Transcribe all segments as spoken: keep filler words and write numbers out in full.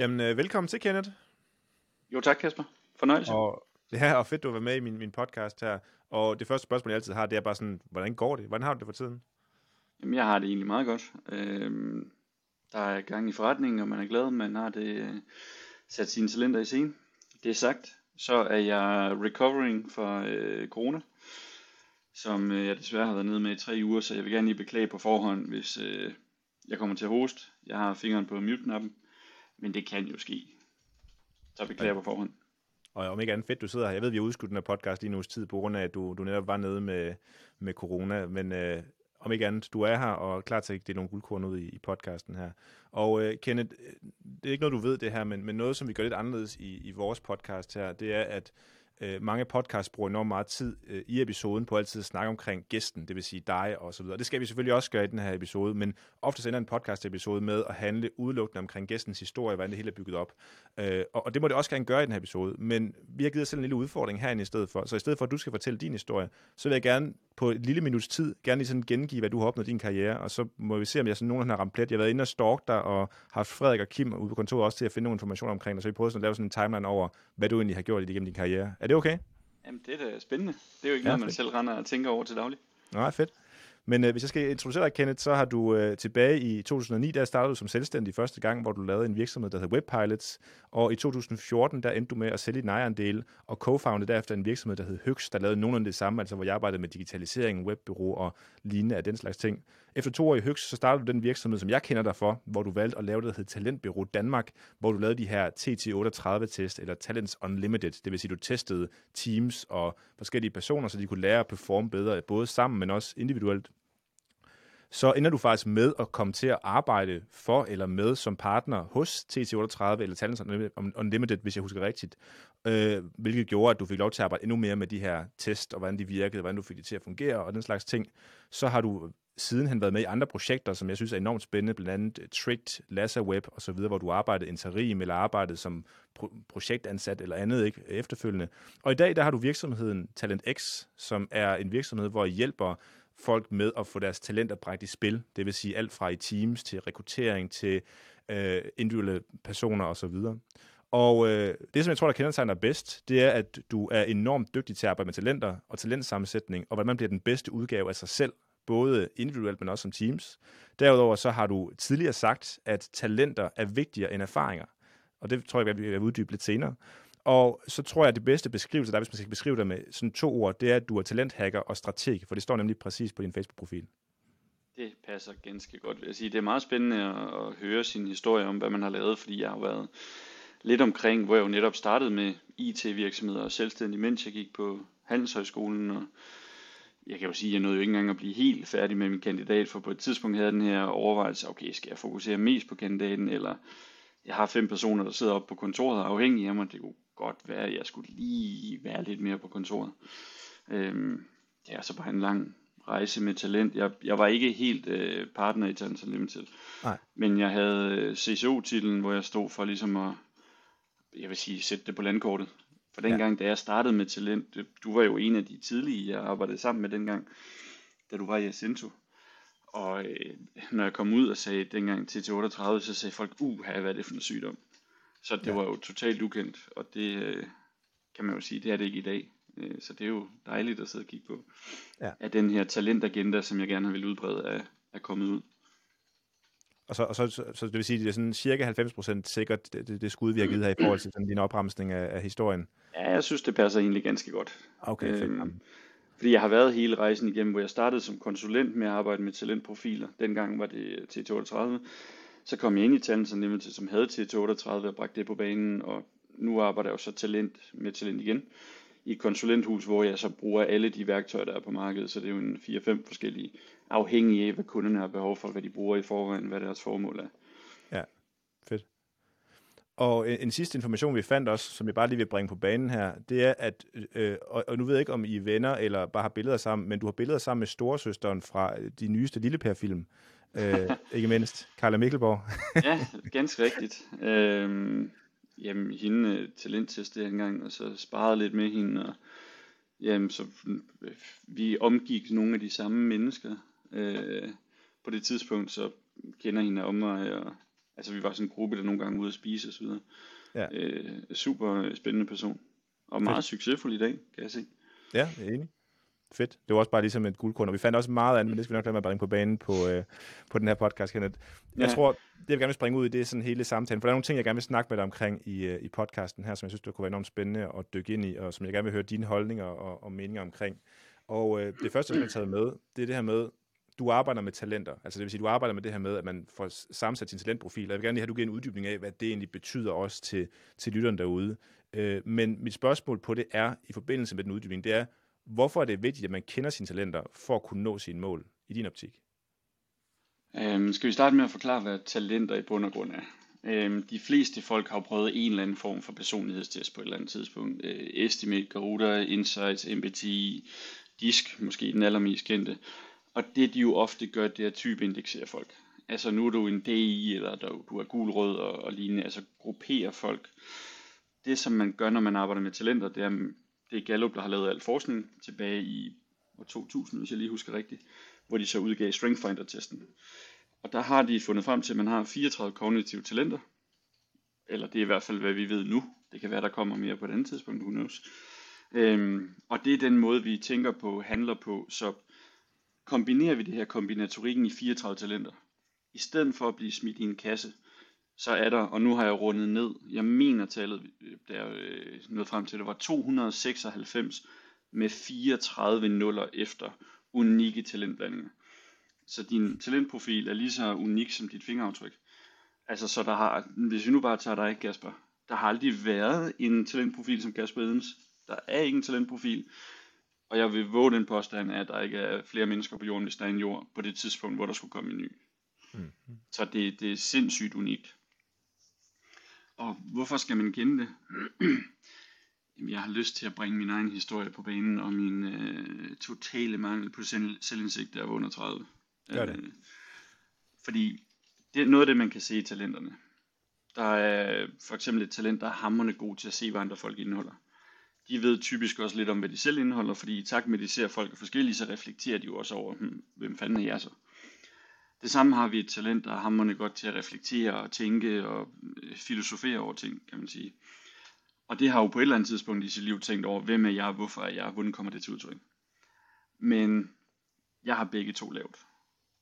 Jamen, øh, velkommen til, Kenneth. Jo, tak, Kasper. Fornøjelse. Og, ja, og fedt, du var med i min, min podcast her. Og det første spørgsmål, jeg altid har, det er bare sådan, hvordan går det? Hvordan har du det for tiden? Jamen, jeg har det egentlig meget godt. Øh, der er gang i forretningen, og man er glad, man har det øh, sat sine talenter i scene. Det er sagt. Så er jeg recovering fra øh, corona, som øh, jeg desværre har været nede med i tre uger, så jeg vil gerne lige beklage på forhånd, hvis øh, jeg kommer til at hoste. Jeg har fingeren på mute-knappen, men det kan jo ske. Så beklager jeg på forhånd. Og om ikke andet fedt, du sidder her. Jeg ved, vi har udskudt den her podcast lige nu tid, på grund af, at du, du netop var nede med, med corona, men øh, om ikke andet, du er her og klar til at dele nogle guldkorn ud i, i podcasten her. Og øh, Kenneth, det er ikke noget, du ved det her, men, men noget, som vi gør lidt anderledes i, i vores podcast her, det er, at øh, mange podcasts bruger enormt meget tid øh, i episoden på altid at snakke omkring gæsten, det vil sige dig og så videre. Det skal vi selvfølgelig også gøre i den her episode, men ofte ender en podcast-episode med at handle udelukkende omkring gæstens historie, hvordan det hele er bygget op. Øh, og, og det må det også gerne gøre i den her episode, men vi har givet os selv en lille udfordring herinde i stedet for. Så i stedet for, at du skal fortælle din historie, så vil jeg gerne på et lille minuts tid, gerne lige sådan gengive, hvad du har opnået i din karriere, og så må vi se, om jeg sådan nogen har ramt plet. Jeg har været inde og stalk dig, og har Frederik og Kim ude på kontoret også til at finde nogle informationer omkring dig, så vi prøver sådan at lave sådan en timeline over, hvad du egentlig har gjort igennem din karriere. Er det okay? Jamen, det er da spændende. Det er jo ikke ja, noget, man fedt. Selv render og tænker over til daglig. Nej, fedt. Men øh, hvis jeg skal introducere dig, Kenneth, så har du øh, tilbage i to tusind og ni, der startede du som selvstændig første gang, hvor du lavede en virksomhed, der hedder Webpilots. Og i to tusind og fjorten, der endte du med at sælge din ejerandel og co-foundede derefter en virksomhed, der hed Hycks, der lavede nogenlunde det samme, altså hvor jeg arbejdede med digitalisering, webbureau og lignende af den slags ting. Efter to år i Hycks, så startede du den virksomhed, som jeg kender dig for, hvor du valgte at lave det, der hed Talentbyrå Danmark, hvor du lavede de her T T otteogtredive-test eller Talents Unlimited. Det vil sige, du testede teams og forskellige personer, så de kunne lære at performe bedre, både sammen, men også individuelt. Så ender du faktisk med at komme til at arbejde for eller med som partner hos T T otteogtredive eller Talents Unlimited, hvis jeg husker rigtigt, øh, hvilket gjorde, at du fik lov til at arbejde endnu mere med de her test, og hvordan de virkede, hvordan du fik det til at fungere, og den slags ting. Så har du sidenhen været med i andre projekter, som jeg synes er enormt spændende, blandt andet Trigt, Lasse web og så videre, hvor du arbejdede interim eller arbejdede som pro- projektansat eller andet ikke efterfølgende. Og i dag, der har du virksomheden TalentX, som er en virksomhed, hvor I hjælper folk med at få deres talenter bragt i spil. Det vil sige alt fra i teams til rekruttering til øh, individuelle personer osv. Og øh, det, som jeg tror, der kendetegner dig bedst, det er, at du er enormt dygtig til at arbejde med talenter og talentsammensætning, og hvordan man bliver den bedste udgave af sig selv, både individuelt, men også som teams. Derudover så har du tidligere sagt, at talenter er vigtigere end erfaringer. Og det tror jeg, vi vil uddybe lidt senere. Og så tror jeg, at det bedste beskrivelse, der er, hvis man skal beskrive dig med sådan to ord, det er, at du er talenthacker og strateg, for det står nemlig præcis på din Facebook-profil. Det passer ganske godt, vil jeg sige. Det er meget spændende at høre sin historie om, hvad man har lavet, fordi jeg har været lidt omkring, hvor jeg jo netop startede med I T-virksomheder og selvstændig, mens jeg gik på Handelshøjskolen. Og jeg kan jo sige, at jeg nåede jo ikke engang at blive helt færdig med min kandidat, for på et tidspunkt havde den her overvejelse, okay, skal jeg fokusere mest på kandidaten, eller jeg har fem personer, der sidder oppe på kontoret og er afhængige af mig, det kunne godt være, at jeg skulle lige være lidt mere på kontoret. Øhm, det er så bare en lang rejse med talent. Jeg, jeg var ikke helt øh, partner i Talents Unlimited, nej, men jeg havde C C O-titlen, hvor jeg stod for ligesom at, jeg vil sige, sætte det på landkortet. For dengang, ja, da jeg startede med talent, du var jo en af de tidlige, jeg arbejdede sammen med dengang, da du var i Asinto. Og øh, når jeg kom ud og sagde dengang T T otteogtredive, så sagde folk, uh, hvad er det for en sygdom? Så det ja. var jo totalt ukendt, og det øh, kan man jo sige, det er det ikke i dag. Øh, så det er jo dejligt at sidde og kigge på, ja. at den her talentagenda, som jeg gerne har ville udbrede, er, er kommet ud. Og så, og så, så, så det vil sige, at det er sådan cirka halvfems procent sikkert, det, det, det skud, vi har givet her i forhold til sådan din opremsning af, af historien. Ja, jeg synes, det passer egentlig ganske godt. Okay, fedt. Øhm, Fordi jeg har været hele rejsen igennem, hvor jeg startede som konsulent med at arbejde med talentprofiler. Dengang var det T T otteogtredive. Så kom jeg ind i Talents Unlimited, som havde T T otteogtredive og bragte det på banen. Og nu arbejder jeg jo så talent med talent igen i et konsulenthus, hvor jeg så bruger alle de værktøjer, der er på markedet. Så det er jo en fire fem forskellige, afhængige af, hvad kunderne har behov for, hvad de bruger i forvejen, hvad deres formål er. Ja, fedt. Og en, en sidste information, vi fandt også, som jeg bare lige vil bringe på banen her, det er, at, øh, og, og nu ved jeg ikke, om I er venner eller bare har billeder sammen, men du har billeder sammen med storesøsteren fra de nyeste Lillepær-film, øh, ikke mindst, Carla Mikkelborg. Ja, ganske rigtigt. Øh, jamen, hende talenttestede jeg engang, og så sparede lidt med hende, og jamen, så øh, vi omgik nogle af de samme mennesker øh, på det tidspunkt, så kender hende om mig, og altså vi var sådan en gruppe, der nogle gange ude at spise og så videre. Ja. Øh, super spændende person. Og meget fedt. Succesfuld i dag, kan jeg se. Ja, jeg er enig. Fedt. Det var også bare ligesom et guldkorn, og vi fandt også meget andet, men det skal vi nok lade med at bringe på banen på, øh, på den her podcast, Kenneth. Jeg ja. tror, det jeg gerne vil springe ud i, det er sådan hele samtalen, for der er nogle ting, jeg gerne vil snakke med dig omkring i, i podcasten her, som jeg synes, det kunne være enormt spændende at dykke ind i, og som jeg gerne vil høre dine holdninger og, og meninger omkring. Og øh, det første, jeg har taget med, det er det her med, du arbejder med talenter. Altså det vil sige, du arbejder med det her med, at man får sammensat sin talentprofil, og jeg vil gerne lige have, du giver en uddybning af, hvad det egentlig betyder også til, til lytterne derude. Øh, men mit spørgsmål på det er, i forbindelse med den uddybning, det er, hvorfor er det vigtigt, at man kender sine talenter for at kunne nå sine mål i din optik? Øhm, skal vi starte med at forklare, hvad talenter i bund og grund er? Øhm, de fleste folk har prøvet en eller anden form for personlighedstest på et eller andet tidspunkt. Øh, Estimate, Garuda, Insights, M B T I, D I S C, måske den allermest kendte. Og det de jo ofte gør, det er at typeindexere folk. Altså nu er du en D I, eller du er gulrød og, og lignende, altså grupperer folk. Det som man gør, når man arbejder med talenter, det er... Det er Gallup, der har lavet al forskning tilbage i år to tusind, hvis jeg lige husker rigtigt, hvor de så udgav Strengthfinder-testen. Og der har de fundet frem til, at man har fireogtredive kognitive talenter, eller det er i hvert fald, hvad vi ved nu. Det kan være, der kommer mere på et andet tidspunkt, who knows. Øhm, og det er den måde, vi tænker på, handler på, så kombinerer vi det her kombinatorikken i fireogtredive talenter. I stedet for at blive smidt i en kasse, så er der, og nu har jeg rundet ned, jeg mener tallet, der øh, nåede frem til, det var to hundrede seksoghalvfems med fireogtredive nuller efter unikke talentblandinger. Så din talentprofil er lige så unik som dit fingeraftryk. Altså så der har, hvis vi nu bare tager dig, Kasper, der har aldrig været en talentprofil som Kasper Edens. Der er ingen talentprofil, og jeg vil våge den påstand, at der ikke er flere mennesker på jorden, hvis der er en jord, på det tidspunkt, hvor der skulle komme en ny. Mm. Så det, det er sindssygt unikt. Og hvorfor skal man kende det? Jeg har lyst til at bringe min egen historie på banen, og min øh, totale mangel på selvindsigt, der var under tredive. Gør det. Øh, fordi det er noget af det, man kan se i talenterne. Der er for eksempel et talent, der er hamrende god til at se, hvad andre folk indeholder. De ved typisk også lidt om, hvad de selv indeholder, fordi i takt med, at de ser folk er forskellige, så reflekterer de jo også over, hm, hvem fanden er jeg så? Det samme har vi et talent, der er hamrende godt til at reflektere og tænke og filosofere over ting, kan man sige. Og det har jo på et eller andet tidspunkt i sit liv tænkt over, hvem er jeg, hvorfor er jeg, hvordan kommer det til udtryk. Men jeg har begge to lavt.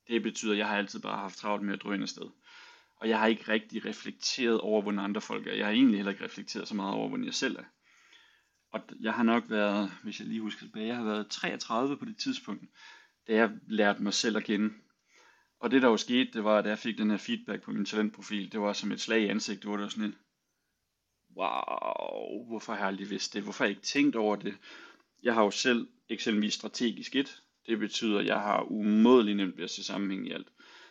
Det betyder, at jeg har altid bare haft travlt med at drøne afsted. Og jeg har ikke rigtig reflekteret over, hvordan andre folk er. Jeg har egentlig heller ikke reflekteret så meget over, hvordan jeg selv er. Og jeg har nok været, hvis jeg lige husker tilbage, jeg har været treogtredive på det tidspunkt, da jeg lærte mig selv at kende. Og det der jo skete, det var, at jeg fik den her feedback på min talentprofil. Det var som et slag i ansigtet, hvor det var sådan en, wow, hvorfor har jeg aldrig vidst det? Hvorfor har jeg ikke tænkt over det? Jeg har jo selv eksempelvis strategisk et. Det betyder, at jeg har umådelig nemt ved at se sammenhæng i alt.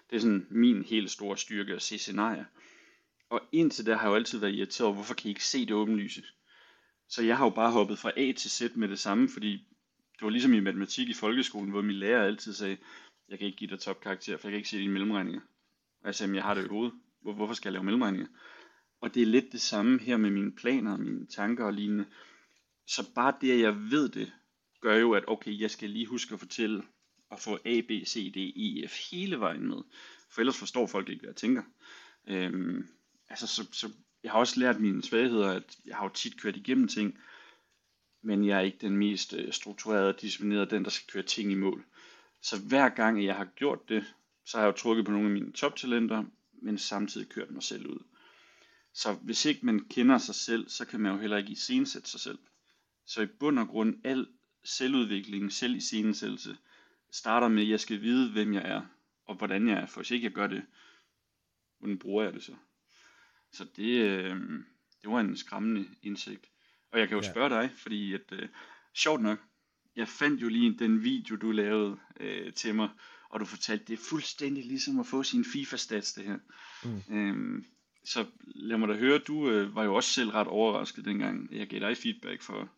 Det er sådan min helt store styrke at se scenarier. Og indtil der har jeg jo altid været irriteret, hvorfor kan I ikke se det åbenlyse? Så jeg har jo bare hoppet fra A til Z med det samme, fordi det var ligesom i matematik i folkeskolen, hvor min lærer altid sagde, jeg kan ikke give dig topkarakter, for jeg kan ikke se dine mellemregninger. Og jeg sagde, jeg har det i hovedet. Hvorfor skal jeg lave mellemregninger? Og det er lidt det samme her med mine planer og mine tanker og lignende. Så bare det, at jeg ved det, gør jo, at okay, jeg skal lige huske at fortælle og få A, B, C, D, E, F hele vejen med. For ellers forstår folk ikke, hvad jeg tænker. Øhm, altså, så, så jeg har også lært mine svagheder, at jeg har jo tit kørt igennem ting, men jeg er ikke den mest strukturerede og disciplinerede, den der skal køre ting i mål. Så hver gang jeg har gjort det, så har jeg jo trukket på nogle af mine toptalenter, men samtidig kørt mig selv ud. Så hvis ikke man kender sig selv, så kan man jo heller ikke iscenesætte sig selv. Så i bund og grund, al selvudvikling, selviscenesættelse, starter med, at jeg skal vide, hvem jeg er, og hvordan jeg er. For hvis ikke jeg gør det, hvordan bruger jeg det så? Så det, øh, det var en skræmmende indsigt. Og jeg kan jo ja. spørge dig, fordi at, øh, sjovt nok, jeg fandt jo lige den video, du lavede øh, til mig, og du fortalte, det er fuldstændig ligesom at få sine FIFA-stats, det her. Mm. Øhm, så lad mig da høre, du øh, var jo også selv ret overrasket dengang. Jeg gav dig feedback for,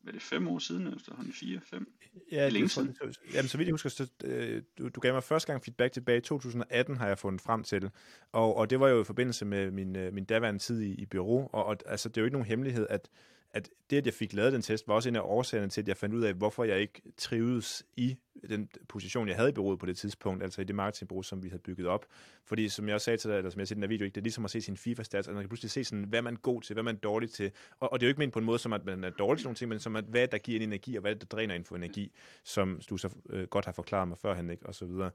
hvad er det, fem år siden efterhånden? Fire, fem? Ja, det, længe siden. Så, jamen, så vidt jeg husker, så, øh, du, du gav mig første gang feedback tilbage i to tusind atten, har jeg fundet frem til. Og, og det var jo i forbindelse med min, min daværende tid i, i bureau, og, og altså, det er jo ikke nogen hemmelighed, at at det, at jeg fik lavet den test, var også en af årsagerne til, at jeg fandt ud af, hvorfor jeg ikke trivedes i den position, jeg havde i bureauet på det tidspunkt, altså i det marketingbureau, som vi havde bygget op. Fordi som jeg også sagde til dig, eller som jeg sagde i den her video, ikke, det er ligesom at se sin FIFA-stats, altså man kan pludselig se, sådan, hvad man er god til, hvad man er dårlig til. Og, og det er jo ikke ment på en måde, som at man er dårlig til nogle ting, men som at hvad der giver en energi, og hvad der dræner en for energi, som du så øh, godt har forklaret mig førhen, ikke, og så videre.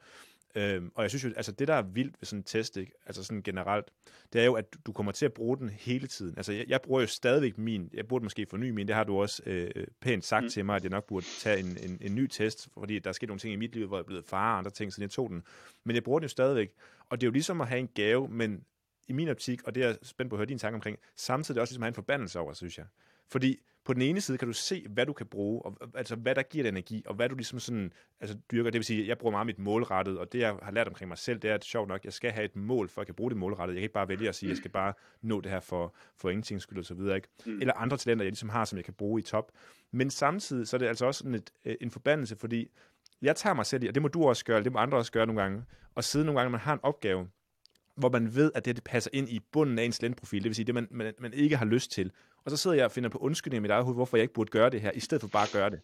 Øhm, og jeg synes jo, altså det der er vildt ved sådan en test, ikke? Altså sådan generelt, det er jo, at du kommer til at bruge den hele tiden. Altså jeg, jeg bruger jo stadigvæk min, jeg burde måske forny min, det har du også øh, pænt sagt mm. til mig, at jeg nok burde tage en, en, en ny test, fordi der er sket nogle ting i mit liv, hvor jeg er blevet far og andre ting, siden jeg tog den. Men jeg bruger den jo stadigvæk, og det er jo ligesom at have en gave, men i min optik, og det er jeg spændt på at høre dine tanker omkring, samtidig også ligesom at have en forbandelse over, synes jeg. Fordi på den ene side kan du se, hvad du kan bruge, og, altså hvad der giver dig energi, og hvad du ligesom sådan, altså dyrker. Det vil sige, jeg bruger meget mit målrettet, og det jeg har lært omkring mig selv, det er, at sjovt nok, jeg skal have et mål, for at jeg kan bruge det målrettet. Jeg kan ikke bare vælge at sige, at jeg skal bare nå det her for, for ingenting skyld og så videre, ikke? Mm. Eller andre talenter, jeg ligesom har, som jeg kan bruge i top. Men samtidig, så er det altså også sådan et, en forbandelse, fordi jeg tager mig selv i, og det må du også gøre, det må andre også gøre nogle gange, og sidde nogle gange, man har en opgave, hvor man ved, at det, det passer ind i bunden af ens talentprofil, det vil sige, det man, man, man ikke har lyst til. Og så sidder jeg og finder på undskyldninger i mit eget hoved, hvorfor jeg ikke burde gøre det her, i stedet for bare at gøre det.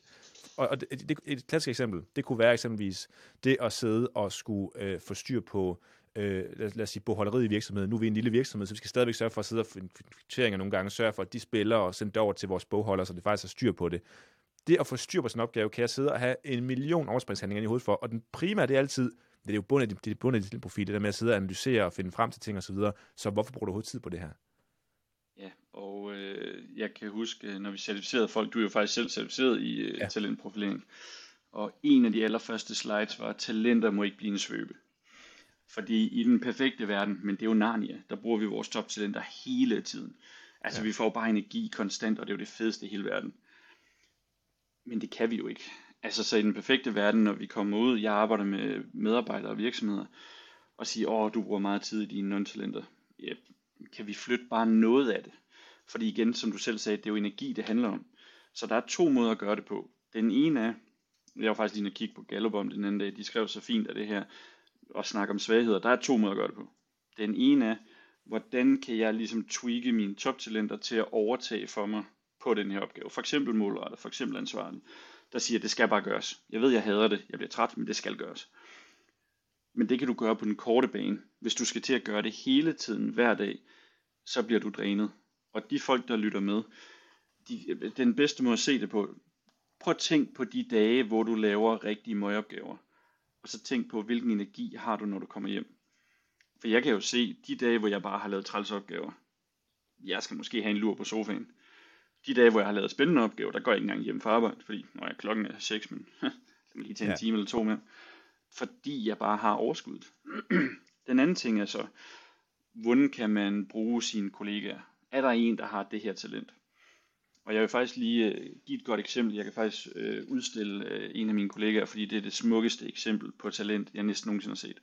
Og, og det, det, et klassisk eksempel, det kunne være eksempelvis det at sidde og skulle øh, få styr på, øh, lad, lad os sige, bogholderiet i virksomheden. Nu er vi en lille virksomhed, så vi skal stadigvæk sørge for at sidde og finde kvitteringer nogle gange, sørge for, at de spiller og sender det over til vores bogholder, så det faktisk har styr på det. Det at få styr på sådan en opgave, kan jeg sidde og have en million overspringshandlinger i hovedet for, og den primære, det er altid, det er jo bundet, det, det er bundet i din profil, det der med at sidde og analysere og finde frem til ting og så videre. Så hvorfor bruger du overhovedet tid på det her? Ja, og øh, jeg kan huske, når vi certificerede folk, du er jo faktisk selv certificeret i øh, ja. talentprofilering, og en af de allerførste slides var, at talenter må ikke blive en svøbe. Fordi i den perfekte verden, men det er jo Narnia, der bruger vi vores toptalenter hele tiden. Altså ja. Vi får bare energi konstant, og det er jo det fedeste i hele verden. Men det kan vi jo ikke. Altså så i den perfekte verden, når vi kommer ud, jeg arbejder med medarbejdere og virksomheder, og siger, åh, du bruger meget tid i dine non-talenter. Yep. Kan vi flytte bare noget af det? Fordi igen, som du selv sagde, det er jo energi, det handler om. Så der er to måder at gøre det på. Den ene er, jeg var faktisk lige at kigge på Gallup om den anden dag, de skrev så fint af det her, og snakke om svagheder. Der er to måder at gøre det på. Den ene er, hvordan kan jeg ligesom tweake mine toptalenter til at overtage for mig på den her opgave? For eksempel målrettet, for eksempel ansvarlig. Der siger, at det skal bare gøres. Jeg ved, jeg hader det. Jeg bliver træt, men det skal gøres. Men det kan du gøre på den korte bane. Hvis du skal til at gøre det hele tiden, hver dag, så bliver du drænet. Og de folk, der lytter med, de, den bedste måde at se det på, prøv at tænk på de dage, hvor du laver rigtige møgeopgaver. Og så tænk på, hvilken energi har du, når du kommer hjem. For jeg kan jo se, de dage, hvor jeg bare har lavet trælsopgaver, jeg skal måske have en lur på sofaen. De dage, hvor jeg har lavet spændende opgaver, der går jeg ikke engang hjem fra arbejde, fordi når jeg klokken er seks, men jeg må lige tage en ja. time eller to mere. Fordi jeg bare har overskuddet. Den anden ting er så, hvordan kan man bruge sine kollegaer? Er der en, der har det her talent? Og jeg vil faktisk lige øh, give et godt eksempel. Jeg kan faktisk øh, udstille øh, en af mine kollegaer, fordi det er det smukkeste eksempel på talent, jeg næsten nogensinde har set.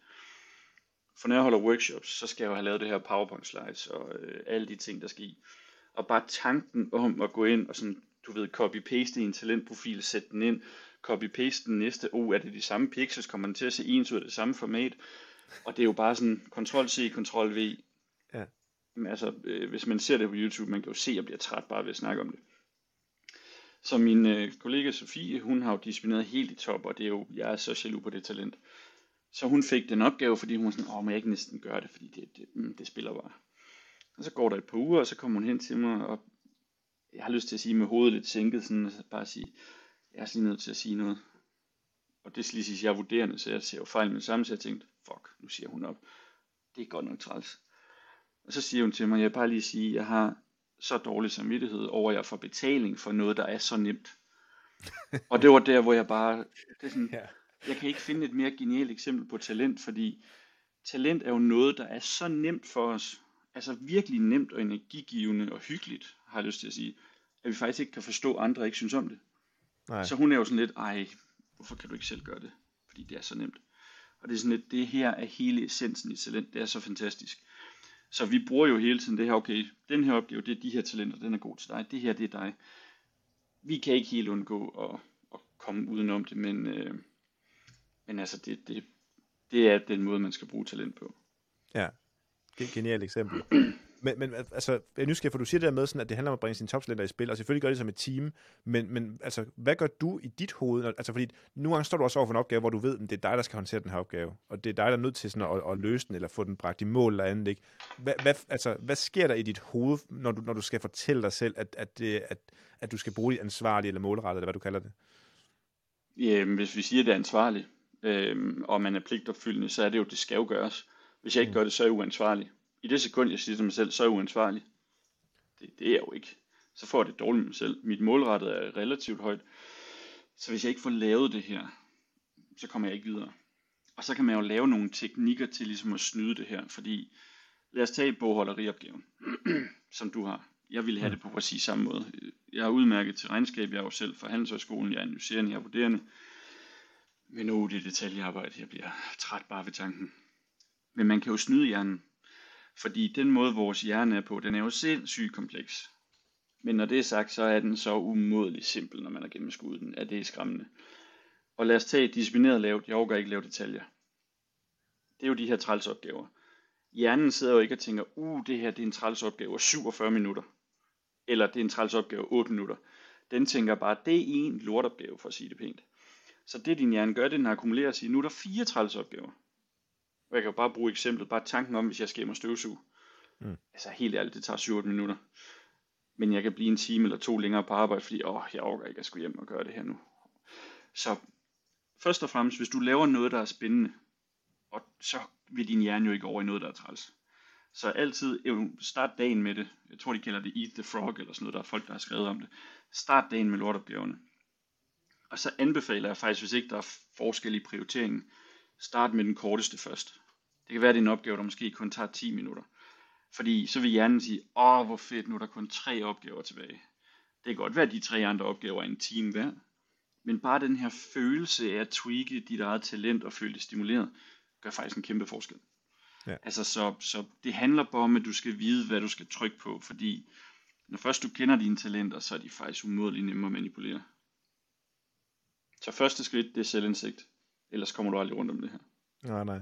For når jeg holder workshops, så skal jeg jo have lavet det her PowerPoint slides og øh, alle de ting, der skal i. Og bare tanken om at gå ind og sådan, du ved, copy-paste en talentprofil, sætte den ind, copy-paste den næste, oh, er det de samme pixels, kommer den til at se ens ud af det samme format, og det er jo bare sådan, Ctrl-C, Ctrl-V, ja. Altså, øh, hvis man ser det på YouTube, man kan jo se, at jeg bliver træt bare ved at snakke om det. Så min øh, kollega Sofie, hun har jo disciplineret helt i top, og det er jo, jeg er så jaloux på det talent. Så hun fik den opgave, fordi hun var sådan, åh, må jeg ikke næsten gøre det, fordi det, det, mm, det spiller bare. Og så går der et par uger, og så kommer hun hen til mig, og jeg har lyst til at sige med hovedet lidt sænket, sådan at bare sige, jeg er lige nødt til at sige noget. Og det skal lige sige, jeg er vurderende, så jeg ser jo fejl med det samme, så jeg tænkte, fuck, nu siger hun op. Det er godt nok træls. Og så siger hun til mig, jeg vil bare lige sige, jeg har så dårlig samvittighed over, at jeg får betaling for noget, der er så nemt. Og det var der, hvor jeg bare, det er sådan, jeg kan ikke finde et mere genialt eksempel på talent, fordi talent er jo noget, der er så nemt for os, altså virkelig nemt og energigivende og hyggeligt, har jeg lyst til at sige, at vi faktisk ikke kan forstå, at andre ikke synes om det. Nej. Så hun er jo sådan lidt, ej, hvorfor kan du ikke selv gøre det? Fordi det er så nemt. Og det er sådan lidt, det her er hele essensen i talent, det er så fantastisk. Så vi bruger jo hele tiden det her, okay, den her opgave, det er de her talenter, den er god til dig, det her, det er dig. Vi kan ikke helt undgå at, at komme udenom det, men, øh, men altså, det, det, det er den måde, man skal bruge talent på. Ja, det er et genialt eksempel. Men, men altså, jeg er nysgerrig, for du siger det der med, sådan, at det handler om at bringe sine toptalenter i spil, og selvfølgelig gør det som et team, men, men altså, hvad gør du i dit hoved? Altså, fordi nogle gange står du også over for en opgave, hvor du ved, at det er dig, der skal håndtere den her opgave, og det er dig, der er nødt til sådan at, at løse den, eller få den bragt i mål eller andet, ikke? Hvad, hvad, altså, hvad sker der i dit hoved, når du, når du skal fortælle dig selv, at, at, det, at, at du skal bruge det ansvarlige, eller målrettet, eller hvad du kalder det? Jamen, hvis vi siger, det er ansvarligt, øhm, og man er pligtopfyldende, så er det jo, det skal jo gøres. Hvis jeg ikke gør det, så er jeg uansvarlig. I det sekund, jeg siger til mig selv, så er jeg uansvarlig. Det, det er jeg jo ikke. Så får jeg det dårligt med mig selv. Mit målrettet er relativt højt. Så hvis jeg ikke får lavet det her, så kommer jeg ikke videre. Og så kan man jo lave nogle teknikker til ligesom at snyde det her. Fordi lad os tage bogholderiopgaven, som du har. Jeg ville have det på præcis samme måde. Jeg har udmærket til regnskab. Jeg er jo selv fra Handelshøjskolen. Jeg er analyserende, jeg er vurderende. Men åh, det er detaljearbejde. Jeg bliver træt bare ved tanken. Men man kan jo snyde hjernen. Fordi den måde, vores hjerne er på, den er jo sindssygt kompleks. Men når det er sagt, så er den så umådelig simpel, når man har gennemskuet den, at det er skræmmende. Og lad os tage disciplineret lavt. Jeg overgår ikke lave detaljer. Det er jo de her trælsopgaver. Hjernen sidder jo ikke og tænker, uh, det her det er en trælsopgave syvogfyrre minutter. Eller det er en trælsopgave otte minutter. Den tænker bare, det er en lortopgave, for at sige det pænt. Så det din hjerne gør, den akkumulerer sig, nu er der fire trælsopgaver. Og jeg kan jo bare bruge eksemplet, bare tanken om, hvis jeg skal hjem og støvsuge. Mm. Altså helt ærligt, det tager syv otte minutter. Men jeg kan blive en time eller to længere på arbejde, fordi åh, jeg orker ikke at skulle hjem og gøre det her nu. Så først og fremmest, hvis du laver noget, der er spændende, og så vil din hjerne jo ikke over i noget, der er træls. Så altid, start dagen med det. Jeg tror, de kalder det Eat the Frog, eller sådan noget, der er folk, der har skrevet om det. Start dagen med lortopgaverne. Og så anbefaler jeg faktisk, hvis ikke der er forskel i prioriteringen, start med den korteste først. Det kan være, det er en opgave, der måske kun tager ti minutter. Fordi så vil hjernen sige, åh, hvor fedt, nu er der kun tre opgaver tilbage. Det kan godt være, de tre andre opgaver er en time hver. Men bare den her følelse af at tweake dit eget talent og føle det stimuleret, gør faktisk en kæmpe forskel. Ja. Altså, så, så det handler bare om, at du skal vide, hvad du skal trykke på. Fordi når først du kender dine talenter, så er de faktisk umådeligt nemme at manipulere. Så første skridt, det er selvindsigt. Ellers kommer du aldrig rundt om det her. Nej, nej.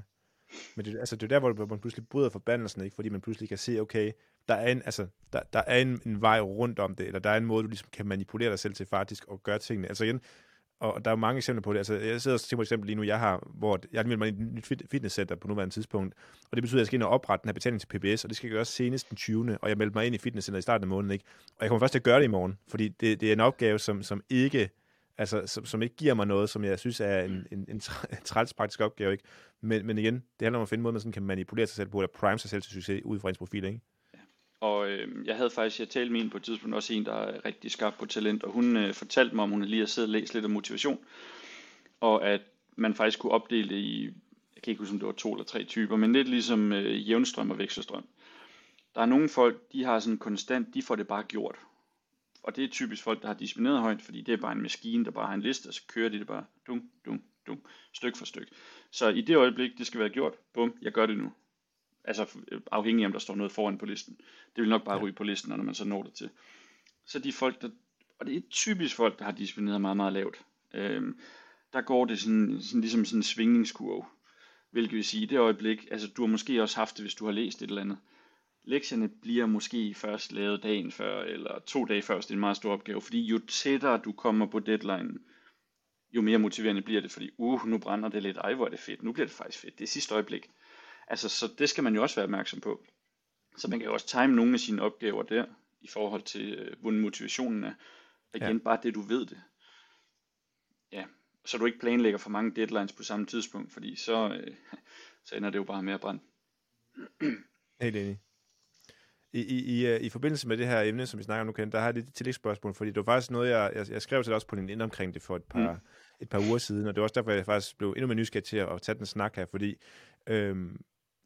Men det, altså, det er der, hvor man pludselig bryder forbandelsen, ikke? Fordi man pludselig kan se, okay, der er, en, altså, der, der er en, en vej rundt om det, eller der er en måde, du ligesom kan manipulere dig selv til faktisk at gøre tingene. Altså igen, og der er mange eksempler på det. Altså, jeg sidder og tænker på et eksempel lige nu, jeg har, hvor jeg har meldt mig i et nyt fitnesscenter på nuværende tidspunkt, og det betyder, at jeg skal ind og oprette den her betaling til P B S, og det skal jeg gøre senest den tyvende Og jeg meldte mig ind i fitnesscenteret i starten af måneden, ikke? Og jeg kommer først til at gøre det i morgen, fordi det, det er en opgave, som, som ikke... Altså, som, som ikke giver mig noget, som jeg synes er en, en, en træls praktisk opgave, ikke? Men, men igen, det handler om at finde en måde, man sådan kan manipulere sig selv på, eller prime sig selv til succes ud fra ens profil, ikke? Ja. Og øh, jeg havde faktisk, jeg talte med en på et tidspunkt, også en, der er rigtig skarp på talent, og hun øh, fortalte mig, om hun lige har siddet og læst lidt om motivation, og at man faktisk kunne opdele det i, jeg kan ikke huske, om det var to eller tre typer, men lidt ligesom øh, jævnstrøm og vekselstrøm. Der er nogle folk, de har sådan konstant, de får det bare gjort. Og det er typisk folk, der har disciplineret højt, fordi det er bare en maskine, der bare har en liste, og så kører de det bare dum, dum, dum, styk for styk. Så i det øjeblik, det skal være gjort, bum, jeg gør det nu. Altså afhængig af, om der står noget foran på listen. Det vil nok bare ryge på listen, når man så når det til. Så de folk, der, og det er typisk folk, der har disciplineret meget, meget lavt. Øhm, der går det sådan, sådan, ligesom sådan en svingningskurve, hvilket vil sige, i det øjeblik, altså du har måske også haft det, hvis du har læst et eller andet. Lektierne bliver måske først lavet dagen før, eller to dage før, det er en meget stor opgave, fordi jo tættere du kommer på deadline, jo mere motiverende bliver det, fordi uh, nu brænder det lidt, ej hvor er det fedt, nu bliver det faktisk fedt, det er sidste øjeblik. Altså, så det skal man jo også være opmærksom på. Så man kan jo også time nogle af sine opgaver der, i forhold til, hvordan motivationen er. Og igen, ja. Bare det, du ved det. Ja, så du ikke planlægger for mange deadlines på samme tidspunkt, fordi så, øh, så ender det jo bare med at brænde. Helt enig. I, i, I forbindelse med det her emne, som vi snakker om nu, Ken, der har jeg et tillægsspørgsmål, fordi det var faktisk noget, jeg, jeg, jeg skrev til dig også på LinkedIn omkring det for et par, mm. et par uger siden, og det var også derfor, jeg faktisk blev endnu mere nysgerrig til at tage den snak her, fordi øhm,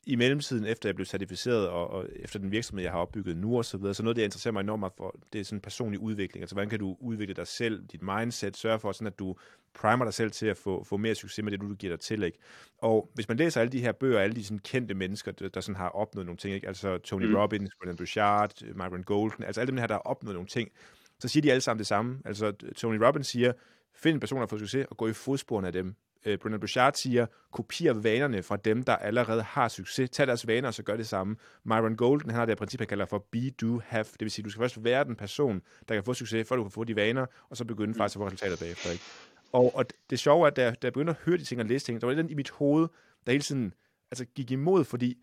i mellemtiden, efter jeg blev certificeret, og, og efter den virksomhed, jeg har opbygget nu og så videre, så noget, der interesserer mig enormt meget for, det er sådan personlig udvikling, altså hvordan kan du udvikle dig selv, dit mindset, sørge for sådan, at du primer dig selv til at få, få mere succes med det, du giver dig til, ikke? Og hvis man læser alle de her bøger, alle de sådan kendte mennesker, der, der sådan har opnået nogle ting, ikke? Altså Tony mm. Robbins, Brendon Burchard, Myron Golden, altså alle dem her, der har opnået nogle ting, så siger de alle sammen det samme. Altså Tony Robbins siger, find en person, der får succes, og gå i fodsporene af dem. øh, Brendon Burchard siger, kopier vanerne fra dem, der allerede har succes. Tag deres vaner, og så gør det samme. Myron Golden, han har det princip, han kalder for be, do, have. Det vil sige, du skal først være den person, der kan få succes, før du kan få de vaner, og så begynde faktisk at få resultater bagefter. Ikke? Og, og det sjove er, at da, da jeg begyndte at høre de ting og læse ting, der var den i mit hoved, der hele tiden altså, gik imod, fordi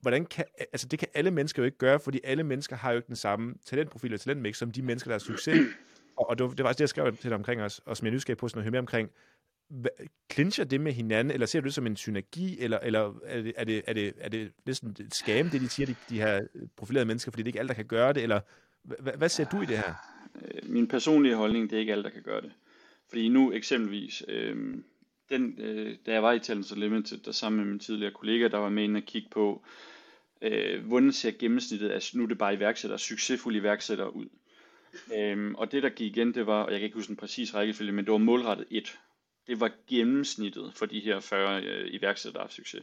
hvordan kan, altså, det kan alle mennesker jo ikke gøre, fordi alle mennesker har jo ikke den samme talentprofil og talentmix, som de mennesker, der har succes. Og det var faktisk det, jeg skrev til dig omkring os, og som jeg er nysgerrig på, sådan at høre mere omkring. Clincher det med hinanden, eller ser du det som en synergi, eller, eller er det, er det, er det, er det næsten et skam, det de siger, de, de her profilerede mennesker, fordi det er ikke alt, der kan gøre det, eller hvad, hvad ser du i det her? Min personlige holdning, det er ikke alt, der kan gøre det. Fordi nu eksempelvis, øh, den, øh, da jeg var i Talents Unlimited, der sammen med mine tidligere kollegaer, der var med inde og kigge på, øh, hvordan ser gennemsnittet af, nu er det bare iværksættere, succesfulde iværksættere ud. Øhm, og det der gik igen, det var, og jeg kan ikke huske en præcis rækkefølge, men det var målrettet et. Det var gennemsnittet for de her fyrre øh, iværksættere, der har succes.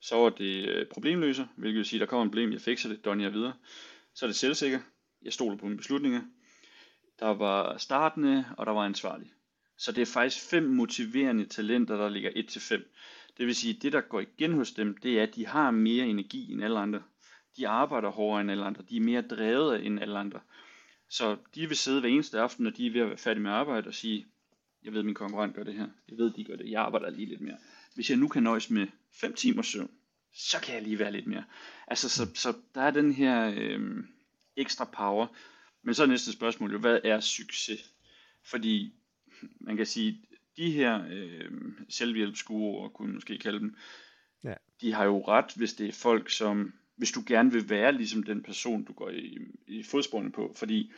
Så var det øh, problemløser, hvilket vil sige, der kommer en problem, jeg fikser det, donner jeg videre. Så er det selvsikker, jeg stoler på mine beslutninger. Der var startende, og der var ansvarlig. Så det er faktisk fem motiverende talenter, der ligger et til fem. Det vil sige, det der går igen hos dem, det er, at de har mere energi end alle andre. De arbejder hårdere end alle andre, de er mere drevet end alle andre. Så de vil sidde hver eneste aften, når de er ved at være færdige med arbejde og sige, jeg ved, min konkurrent gør det her, jeg ved, de gør det, jeg arbejder lige lidt mere. Hvis jeg nu kan nøjes med fem timers søvn, så kan jeg lige være lidt mere. Altså, så, så der er den her øh, ekstra power. Men så er næste spørgsmål jo, hvad er succes? Fordi man kan sige, de her øh, selvhjælpsguruer, kunne man måske kalde dem, ja. De har jo ret, hvis det er folk, som... hvis du gerne vil være ligesom den person, du går i, i fodsporene på. Fordi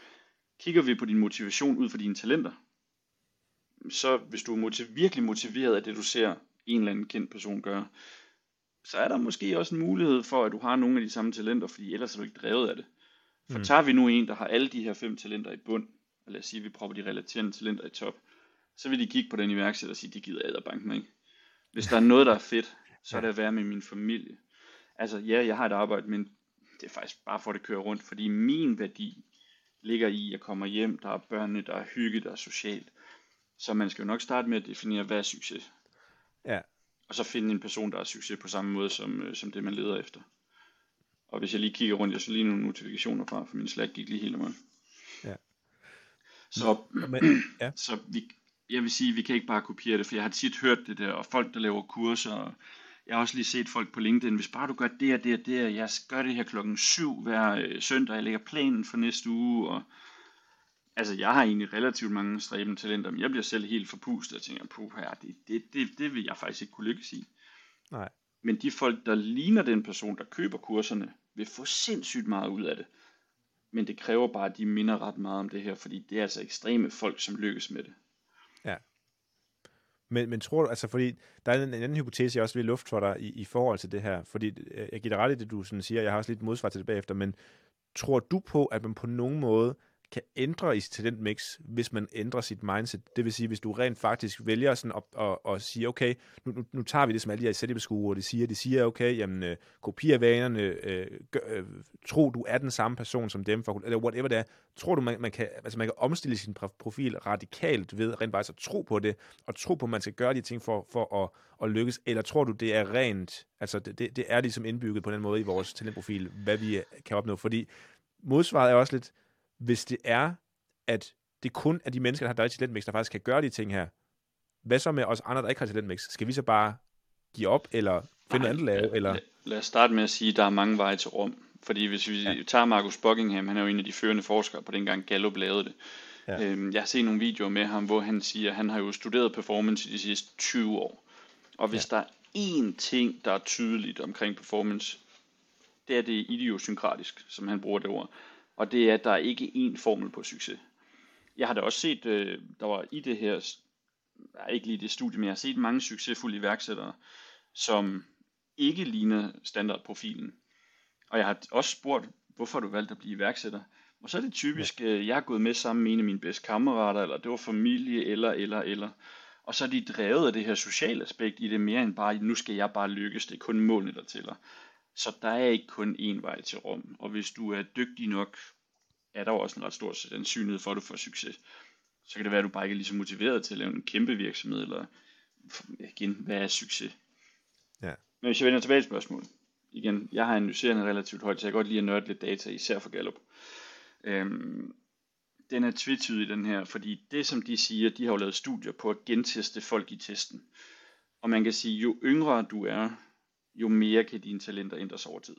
kigger vi på din motivation ud fra dine talenter, så hvis du er motiv- virkelig motiveret af det, du ser en eller anden kendt person gøre, så er der måske også en mulighed for, at du har nogle af de samme talenter, fordi ellers er du ikke drevet af det. For mm. tager vi nu en, der har alle de her fem talenter i bund, og lad os sige, at vi propper de relaterende talenter i top, så vil de kigge på den iværksætter og sige, de gider æderbanken, ikke? Hvis der er noget, der er fedt, så er det at være med min familie. Altså ja, jeg har et arbejde, men det er faktisk bare for at det kører rundt, fordi min værdi ligger i, at jeg kommer hjem, der er børnene, der er hygge, der er socialt. Så man skal jo nok starte med at definere, hvad er succes. Ja. Og så finde en person, der er succes på samme måde, som, som det man leder efter. Og hvis jeg lige kigger rundt, jeg så lige nogle notifikationer fra, for min Slack gik lige helt om. Ja. Så, men, ja. så vi, jeg vil sige, vi kan ikke bare kopiere det, for jeg har tit hørt det der, og folk der laver kurser, og jeg har også lige set folk på LinkedIn, hvis bare du gør det og det og det, og jeg gør det her klokken syv hver søndag, jeg lægger planen for næste uge, og altså jeg har egentlig relativt mange stræbende talenter, men jeg bliver selv helt forpustet og tænker, puh, her, det, det, det, det vil jeg faktisk ikke kunne lykkes i. Nej. Men de folk, der ligner den person, der køber kurserne, vil få sindssygt meget ud af det. Men det kræver bare, at de minder ret meget om det her, fordi det er altså ekstreme folk, som lykkes med det. Ja. Men, men tror du, altså fordi, der er en, en anden hypotese, jeg også vil lufte for dig i, i forhold til det her, fordi jeg giver dig ret i det, du sådan siger, jeg har også lidt modsvar til det bagefter, men tror du på, at man på nogen måde kan ændre i sit talentmix, hvis man ændrer sit mindset? Det vil sige, hvis du rent faktisk vælger sådan at, at, at, at sige, okay, nu, nu, nu tager vi det, som alle de her sættebeskuer, de siger, de siger, okay, jamen, øh, kopier vanerne, øh, gør, øh, tro, du er den samme person som dem, for, eller whatever det er. Tror du, man, man, kan, altså, man kan omstille sin profil radikalt ved rent faktisk at tro på det, og tro på, at man skal gøre de ting for, for at, at lykkes, eller tror du, det er rent, altså det, det er ligesom indbygget på den måde i vores talentprofil, hvad vi kan opnå? Fordi modsvaret er også lidt, hvis det er, at det kun er de mennesker, der har et talentmix, der faktisk kan gøre de ting her, hvad så med os andre, der ikke har talentmix? Skal vi så bare give op, eller finde noget andet lave? Eller? Lad, lad os starte med at sige, at der er mange veje til Rom. Fordi hvis vi ja. tager Marcus Buckingham, han er jo en af de førende forskere på dengang Gallup lavede det. Ja. Øhm, jeg har set nogle videoer med ham, hvor han siger, at han har jo studeret performance i de sidste tyve år. Og hvis ja. der er én ting, der er tydeligt omkring performance, det er det idiosynkratisk, som han bruger det ord. Og det er, at der ikke er én formel på succes. Jeg har da også set, øh, der var i det her, ikke lige det studie, men jeg har set mange succesfulde iværksættere, som ikke ligner standardprofilen. Og jeg har også spurgt, hvorfor du valgte at blive iværksætter. Og så er det typisk, øh, jeg er gået med sammen med en af mine bedste kammerater, eller det var familie, eller, eller, eller. Og så er de drevet af det her sociale aspekt i det mere end bare, nu skal jeg bare lykkes, det er kun målene, der tæller. Så der er ikke kun én vej til Rom, og hvis du er dygtig nok, er der også en ret stor sandsynlighed for, at du får succes. Så kan det være, at du bare ikke er lige så motiveret til at lave en kæmpe virksomhed, eller igen, hvad er succes? Ja. Men hvis jeg vender tilbage til spørgsmålet, igen, jeg har analyseret relativt højt, så jeg kan godt lide at nørde lidt data, især for Gallup. Øhm, den er tvetydig, den her, fordi det som de siger, de har jo lavet studier på at genteste folk i testen. Og man kan sige, jo yngre du er, jo mere kan dine talenter ændres over tid.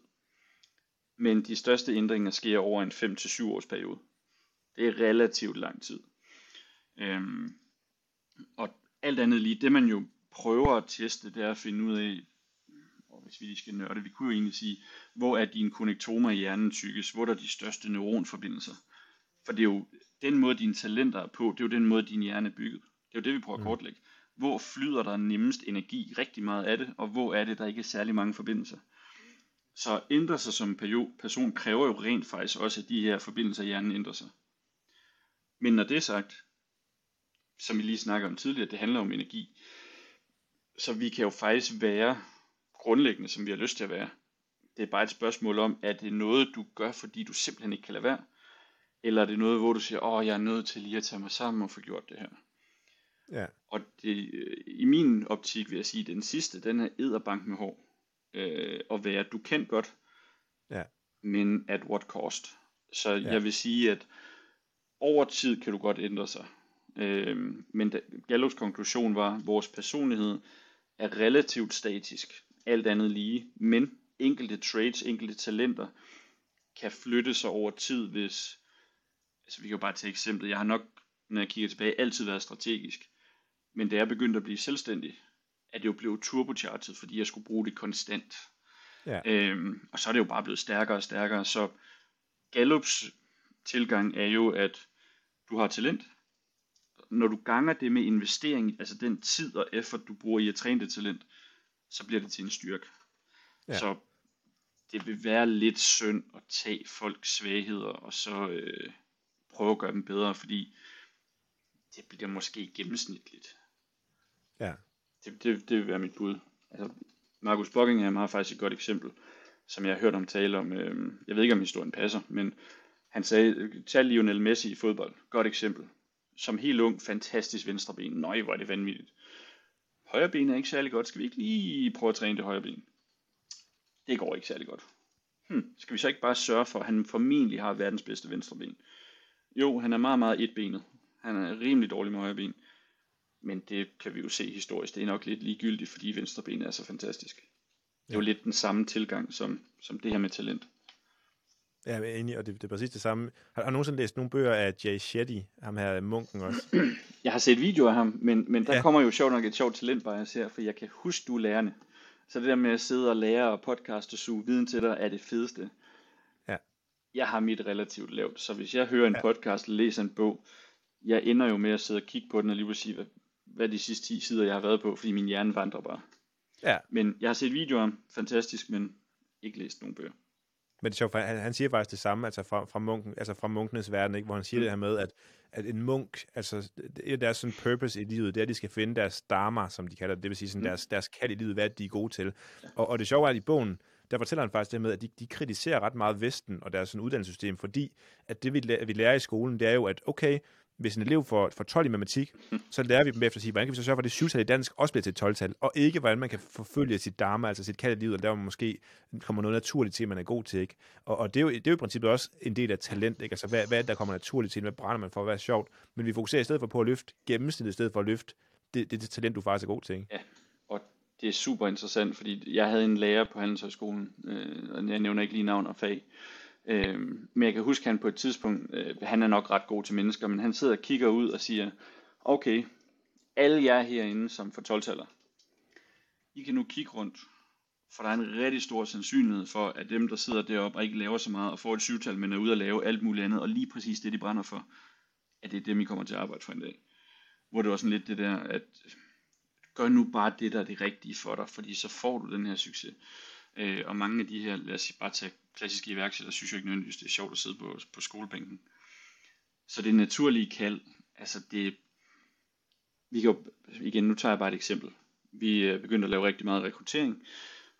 Men de største ændringer sker over en fem til syv års periode. Det er relativt lang tid. Øhm, og alt andet lige, det man jo prøver at teste, det er at finde ud af, og hvis vi lige skal nørde, vi kunne jo egentlig sige, hvor er dine konnektomer i hjernen tykkes, hvor er de største neuronforbindelser. For det er jo den måde, dine talenter er på, det er jo den måde, din hjerne er bygget. Det er jo det, vi prøver at kortlægge. Hvor flyder der nemmest energi, rigtig meget af det, og hvor er det, der ikke er særlig mange forbindelser. Så at ændre sig som person kræver jo rent faktisk også, at de her forbindelser i hjernen ændrer sig. Men når det er sagt, som vi lige snakkede om tidligere, det handler om energi. Så vi kan jo faktisk være grundlæggende, som vi har lyst til at være. Det er bare et spørgsmål om, er det noget, du gør, fordi du simpelthen ikke kan lade være? Eller er det noget, hvor du siger, åh, jeg er nødt til lige at tage mig sammen og få gjort det her? Ja. Og det, i min optik vil jeg sige, den sidste, den er edderbank med hår. Øh, at være, du kan godt, ja. Men at what cost? Så ja. Jeg vil sige, at over tid kan du godt ændre sig. Øh, men da, Gallups konklusion var, at vores personlighed er relativt statisk, alt andet lige, men enkelte traits, enkelte talenter kan flytte sig over tid, hvis, altså vi kan jo bare tage eksemplet, jeg har nok, når jeg kigger tilbage, altid været strategisk, men da jeg begyndte at blive selvstændig, at det jo blev turbocharget, fordi jeg skulle bruge det konstant, ja. øhm, og så er det jo bare blevet stærkere og stærkere, så Gallups tilgang er jo, at du har talent, når du ganger det med investering, altså den tid og effort, du bruger i at træne det talent, så bliver det til en styrke. Ja. Så det vil være lidt synd at tage folks svagheder, og så øh, prøve at gøre dem bedre, fordi det bliver måske gennemsnitligt. Ja. Det, det, det vil være mit bud. Altså, Marcus Buckingham har faktisk et godt eksempel, som jeg har hørt ham tale om. Øh, jeg ved ikke, om historien passer, men han sagde, tag Lionel Messi i fodbold. Godt eksempel. Som helt ung, fantastisk venstre ben. Nøj, hvor er det vanvittigt. Højre ben er ikke særlig godt. Skal vi ikke lige prøve at træne det højre ben? Det går ikke særlig godt. Hmm, skal vi så ikke bare sørge for, at han formentlig har verdens bedste venstre ben? Jo, han er meget, meget etbenet. Han er rimelig dårlig med højre ben. Men det kan vi jo se historisk. Det er nok lidt ligegyldigt, fordi venstre ben er så fantastisk. Det er jo lidt den samme tilgang som, som det her med talent. Ja, egentlig, og det, det er præcis det samme. Har du nogensinde læst nogle bøger af Jay Shetty, ham her munken også? Jeg har set videoer af ham, men, men der ja. kommer jo sjovt nok et sjovt talentbias her, for jeg kan huske, du er lærerne. Så det der med at sidde og lære og podcast og suge viden til dig, er det fedeste. Ja. Jeg har mit relativt lavt, så hvis jeg hører en ja. podcast og læser en bog, jeg ender jo med at sidde og kigge på den og lige vil sige, hvad, hvad de sidste ti sider, jeg har været på, fordi min hjerne vandrer bare. Ja. Men jeg har set videoer af ham, fantastisk, men ikke læst nogen bøger. Men det er sjovt, for han, han siger faktisk det samme, altså fra, fra, munken, altså fra munkenes verden, ikke? Hvor han siger det her med, at, at en munk, altså deres sådan purpose i livet, det er, at de skal finde deres dharma, som de kalder det, det vil sige sådan, deres, deres kald i livet, hvad de er gode til. Og, og det sjove er, at i bogen, der fortæller han faktisk det med, at de, de kritiserer ret meget Vesten og deres sådan uddannelsessystem, fordi at det, vi, læ- vi lærer i skolen, det er jo, at okay, hvis en elev får, får tolv i matematik, så lærer vi dem efter at sige, hvordan kan vi så sørge for, at det syv-tal i dansk også bliver til et tolv-tal, og ikke hvordan man kan forfølge sit dharma, altså sit kald i livet, og der måske kommer noget naturligt til, man er god til, ikke? Og, og det, er jo, det er jo i princippet også en del af talent, ikke? Altså hvad, hvad der kommer naturligt til, hvad brænder man for, hvad er sjovt, men vi fokuserer i stedet for på at løfte gennemsnittet, i stedet for at løfte det, det, det talent, du faktisk er god til, ikke? Ja, og det er super interessant, fordi jeg havde en lærer på Handelshøjskolen, øh, og jeg nævner ikke lige navn og fag, men jeg kan huske, han på et tidspunkt, han er nok ret god til mennesker, men han sidder og kigger ud og siger, okay, alle jer herinde, som får tolv-taller, I kan nu kigge rundt, for der er en rigtig stor sandsynlighed for, at dem, der sidder deroppe og ikke laver så meget, og får et syv-tal, men er ude at lave alt muligt andet, og lige præcis det, de brænder for, at det er dem, I kommer til at arbejde for en dag. Hvor det var sådan lidt det der, at gør nu bare det, der er det rigtige for dig, fordi så får du den her succes. Og mange af de her, lad os bare tage klassiske iværksættere, synes jo ikke nødvendigvis, det er sjovt at sidde på, på skolebænken. Så det naturlige kald, altså det, vi kan jo, igen, nu tager jeg bare et eksempel. Vi begyndte at lave rigtig meget rekruttering,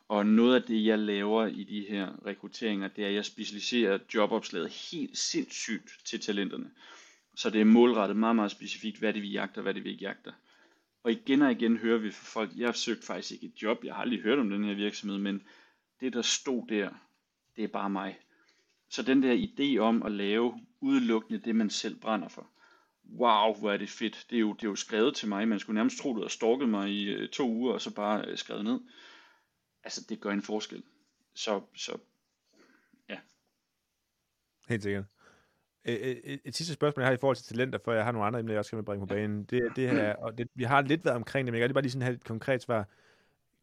og noget af det, jeg laver i de her rekrutteringer, det er, at jeg specialiserer jobopslaget helt sindssygt til talenterne. Så det er målrettet meget, meget specifikt, hvad det vi jagter, hvad det vi ikke jagter. Og igen og igen hører vi fra folk, jeg søgte faktisk ikke et job, jeg har aldrig hørt om den her virksomhed, men det der stod der, det er bare mig. Så den der idé om at lave udelukkende det, man selv brænder for. Wow, hvor er det fedt. Det er jo, det er jo skrevet til mig. Man skulle nærmest tro, du havde stalket mig i to uger, og så bare skrevet ned. Altså, det gør en forskel. Så, så ja. Helt sikkert. Et, et sidste spørgsmål, jeg har i forhold til talenter, for jeg har nogle andre emner, jeg også skal bringe på banen. Det, det her, og det, vi har lidt været omkring det, men jeg kan bare lige sådan have et konkret svar.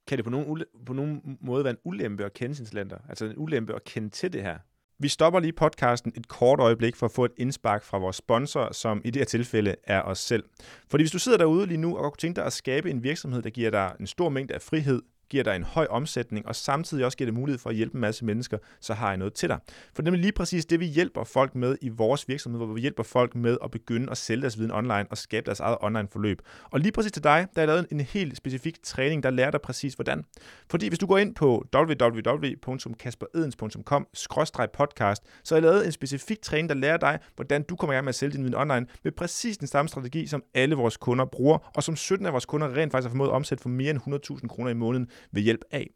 Kan det på nogen, på nogen måde være en ulempe at kende sine talenter? Altså en ulempe at kende til det her? Vi stopper lige podcasten et kort øjeblik for at få et indspark fra vores sponsor, som i det her tilfælde er os selv. Fordi hvis du sidder derude lige nu og kunne tænke dig at skabe en virksomhed, der giver dig en stor mængde af frihed, giver dig en høj omsætning, og samtidig også giver dig mulighed for at hjælpe en masse mennesker, så har jeg noget til dig. For nemlig lige præcis det, vi hjælper folk med i vores virksomhed, hvor vi hjælper folk med at begynde at sælge deres viden online og skabe deres eget online forløb. Og lige præcis til dig, der er lavet en helt specifik træning, der lærer dig præcis hvordan. Fordi hvis du går ind på w w w punktum kasperedens punktum com skråstreg podcast, så er jeg lavet en specifik træning, der lærer dig, hvordan du kommer i gang med at sælge din viden online med præcis den samme strategi, som alle vores kunder bruger, og som sytten af vores kunder rent faktisk har formået at omsætte for mere end hundrede tusind kroner i måneden ved hjælp af.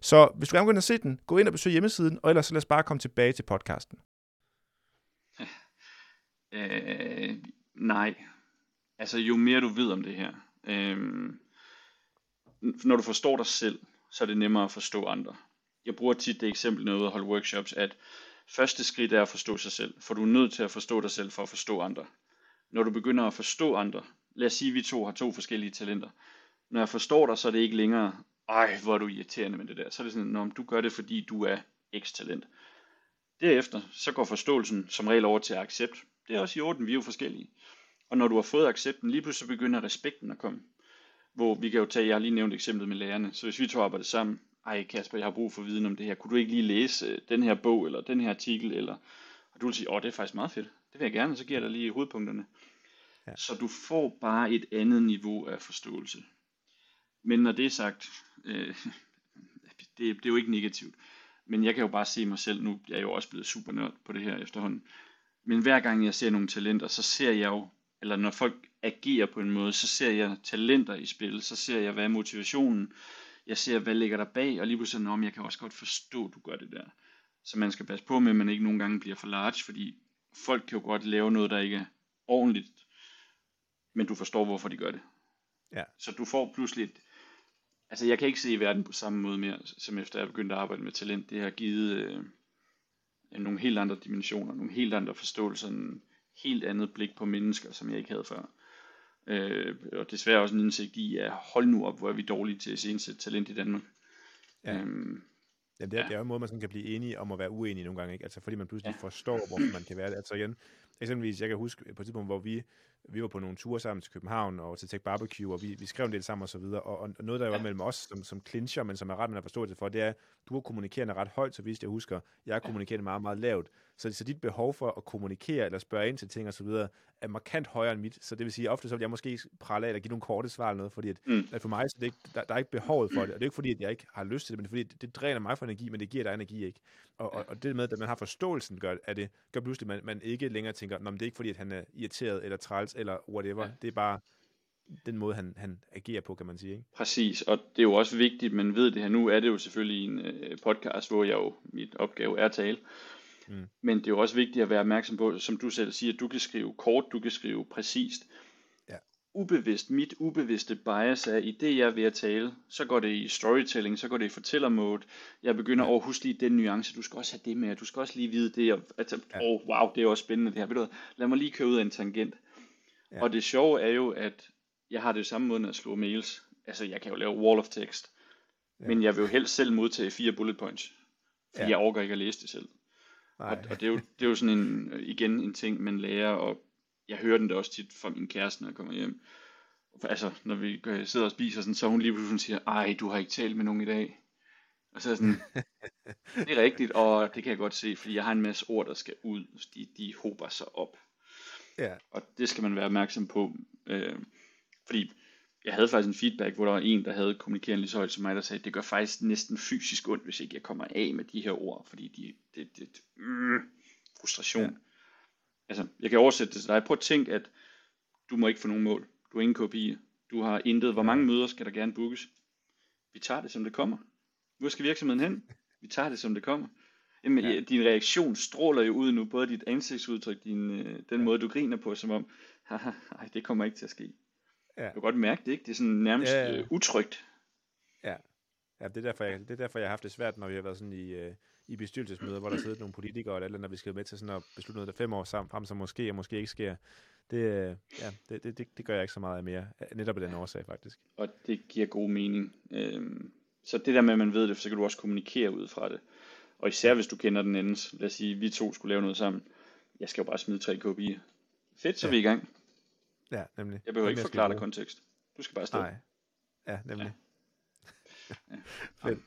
Så hvis du gerne vil gå ind og se den, gå ind og besøg hjemmesiden, og ellers så lad os bare komme tilbage til podcasten. Øh, nej. Altså jo mere du ved om det her, øh, når du forstår dig selv, så er det nemmere at forstå andre. Jeg bruger tit det eksempel, når jeg er ude og holde workshops, at første skridt er at forstå sig selv, for du er nødt til at forstå dig selv for at forstå andre. Når du begynder at forstå andre, lad os sige, at vi to har to forskellige talenter. Når jeg forstår dig, så er det ikke længere, ej, hvor er du irriterende med det der. Så er det sådan, om du gør det, fordi du er X-talent. Derefter, så går forståelsen som regel over til accept. Det er også i orden, vi er jo forskellige. Og når du har fået accepten, lige pludselig begynder respekten at komme. Hvor vi kan jo tage, jeg har lige nævnt eksemplet med lærerne. Så hvis vi to arbejder sammen, ej Kasper, jeg har brug for viden om det her. Kunne du ikke lige læse den her bog, eller den her artikel, eller... Og du vil sige, åh, det er faktisk meget fedt. Det vil jeg gerne, så giver jeg dig lige hovedpunkterne. Ja. Så du får bare et andet niveau af forståelse. Men når det er sagt, øh, det, det er jo ikke negativt. Men jeg kan jo bare se mig selv, nu er jeg jo også blevet super nørd på det her efterhånden. Men hver gang jeg ser nogle talenter, så ser jeg jo, eller når folk agerer på en måde, så ser jeg talenter i spil, så ser jeg, hvad er motivationen, jeg ser, hvad ligger der bag, og lige pludselig, nå, men jeg kan også godt forstå, du gør det der. Så man skal passe på med, at man ikke nogle gange bliver for large, fordi folk kan jo godt lave noget, der ikke er ordentligt, men du forstår, hvorfor de gør det. Ja. Så du får pludselig et, altså jeg kan ikke se verden på samme måde mere, som efter jeg begyndte at arbejde med talent. Det har givet øh, nogle helt andre dimensioner, nogle helt andre forståelser, en helt andet blik på mennesker, som jeg ikke havde før. Øh, og desværre også en indsigt i, at hold nu op, hvor er vi dårlige til at iscenesætte talent i Danmark. Ja. Øhm, ja, det, er, ja. det er jo en måde, man sådan kan blive enige om at være uenige nogle gange, ikke? Altså fordi man pludselig ja. forstår, hvorfor man kan være det. Altså igen, eksempelvis, jeg kan huske på et tidspunkt, hvor vi, vi var på nogle ture sammen til København og til Tech Barbecue, og vi, vi skrev en del sammen og så videre, og, og noget, der jo ja. var mellem os som, som clincher, men som er ret, man har forståelse for, det er, du er kommunikerende ret højt, så vist jeg husker, jeg er kommunikerende meget, meget lavt. Så, så dit behov for at kommunikere eller spørge ind til ting og så videre er markant højere end mit, så det vil sige, ofte så vil jeg måske prale af eller give nogle korte svar eller noget, fordi at, mm. at for mig, så det ikke, der, der er ikke behovet for det, og det er ikke fordi, at jeg ikke har lyst til det, men fordi det, det dræner mig for energi, men det giver dig energi, ikke? Og, og, og det med, at man har forståelsen gør, at det gør pludselig, man, man ikke længere tænker, nå, men det er ikke fordi, at han er irriteret eller træls eller whatever, ja. det er bare den måde, han, han agerer på, kan man sige, ikke? Præcis, og det er jo også vigtigt, man ved det her, nu er det jo selvfølgelig en øh, podcast, hvor jeg jo, mit opgave er at tale. Mm. Men det er jo også vigtigt at være opmærksom på, som du selv siger, du kan skrive kort, du kan skrive præcist. Ja. Ubevidst, mit ubevidste bias er, i det jeg er ved at tale, så går det i storytelling, så går det i fortællermode. Jeg begynder ja. at huske lige den nuance, du skal også have det med, du skal også lige vide det. Åh, ja. oh, wow, det er også spændende det her. Ved du, lad mig lige køre ud af en tangent. Ja. Og det sjove er jo, at jeg har det samme måde, når jeg slår mails. Altså, jeg kan jo lave wall of text, ja. men jeg vil jo helst selv modtage fire bullet points, fordi ja. jeg overgår ikke at læse det selv. Og, og det, er jo, det er jo sådan en, igen en ting, man lærer, og jeg hører den da også tit fra min kæreste, når jeg kommer hjem. Altså, når vi sidder og spiser, sådan, så hun lige pludselig siger, ej, du har ikke talt med nogen i dag. Og så er sådan, det er rigtigt, og det kan jeg godt se, fordi jeg har en masse ord, der skal ud, fordi de hober sig op. Yeah. Og det skal man være opmærksom på, øh, fordi jeg havde faktisk en feedback, hvor der var en, der havde kommunikeret lige så højt som mig, der sagde, det gør faktisk næsten fysisk ondt, hvis ikke jeg kommer af med de her ord, fordi de, det, det, det mm, frustration. Ja. Altså, jeg kan oversætte det til dig. Prøv at tænke, at du må ikke få nogen mål. Du er ingen K P'er. Du har intet. Hvor mange møder skal der gerne bookes? Vi tager det, som det kommer. Hvor skal virksomheden hen? Vi tager det, som det kommer. Jamen, ja. Din reaktion stråler jo ud nu. Både dit ansigtsudtryk, din, den ja. måde, du griner på, som om, nej, det kommer ikke til at ske. Ja. Du kan godt mærke det, ikke? Det er sådan nærmest ja, ja, ja. utrygt. Ja. Ja, det er, derfor, jeg, det er derfor, jeg har haft det svært, når vi har været sådan i, øh, i bestyrelsesmøder, hvor der sidder nogle politikere og et eller andet, når vi skal med til sådan at beslutte noget, der fem år sammen, frem, som måske og måske ikke sker. Det, øh, ja, det, det, det, det gør jeg ikke så meget af mere, netop af den årsag faktisk. Og det giver god mening. Øhm, så det der med, at man ved det, så kan du også kommunikere ud fra det. Og især hvis du kender den endens. Lad os sige, vi to skulle lave noget sammen. Jeg skal jo bare smide tre kopier. Fedt, så ja. vi er i gang. Ja, nemlig. Jeg behøver nemlig ikke forklare dig kontekst. Du skal bare stå. Nej. Ja, nemlig. Ja. Fedt.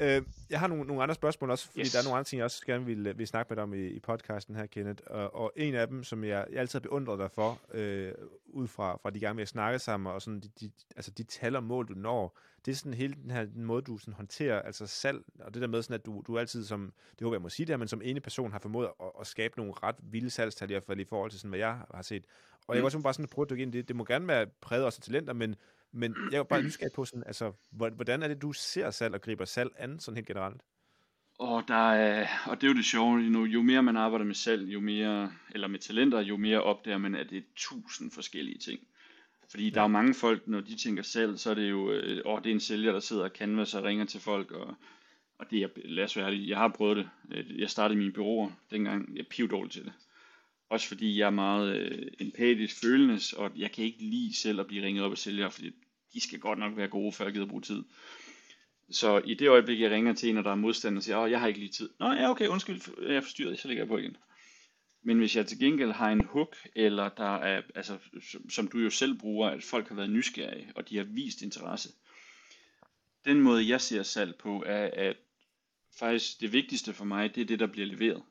Øh, jeg har nogle, nogle andre spørgsmål også, fordi yes. der er nogle andre ting, jeg også gerne vil, vil snakke med dig om i, i podcasten her, Kenneth, og, og en af dem, som jeg, jeg altid har beundret dig for, øh, ud fra, fra de gange, vi har snakket sammen, og sådan de, de, altså de tal og mål, du når, det er sådan hele den her den måde, du sådan håndterer altså salg, og det der med, sådan at du, du altid som, det håber jeg må sige det her, men som ene person har formået at, at skabe nogle ret vilde salgstal, i hvert fald i forhold til sådan, hvad jeg har set. Og jeg kan også bare sådan prøve at dykke ind i det. Det må gerne være præget også af talenter, men Men jeg er bare nysgerrig på sådan, altså, hvordan er det, du ser salg og griber salg an, sådan helt generelt? Og, der er, og det er jo det sjove, nu, jo mere man arbejder med salg, jo mere, eller med talenter, jo mere opdager man, at det er tusind forskellige ting. Fordi ja. der er jo mange folk, når de tænker salg, så er det jo, åh, det er en sælger, der sidder og canvas og ringer til folk, og, og det er, lad os være ærlig, jeg har prøvet det. Jeg startede mine bureauer dengang, jeg pivede dårligt til det. Også fordi jeg er meget øh, empatisk følende, og jeg kan ikke lide selv at blive ringet op af sælgere, fordi de skal godt nok være gode, før jeg gider bruge tid. Så i det øjeblik, jeg ringer til en, og der er modstander, og siger, åh, jeg har ikke lige tid. Nå, ja, okay, undskyld, jeg er forstyrret, så ligger jeg på igen. Men hvis jeg til gengæld har en hook, eller der er, altså, som du jo selv bruger, at folk har været nysgerrige, og de har vist interesse. Den måde, jeg ser salg på, er, at faktisk det vigtigste for mig, det er det, der bliver leveret.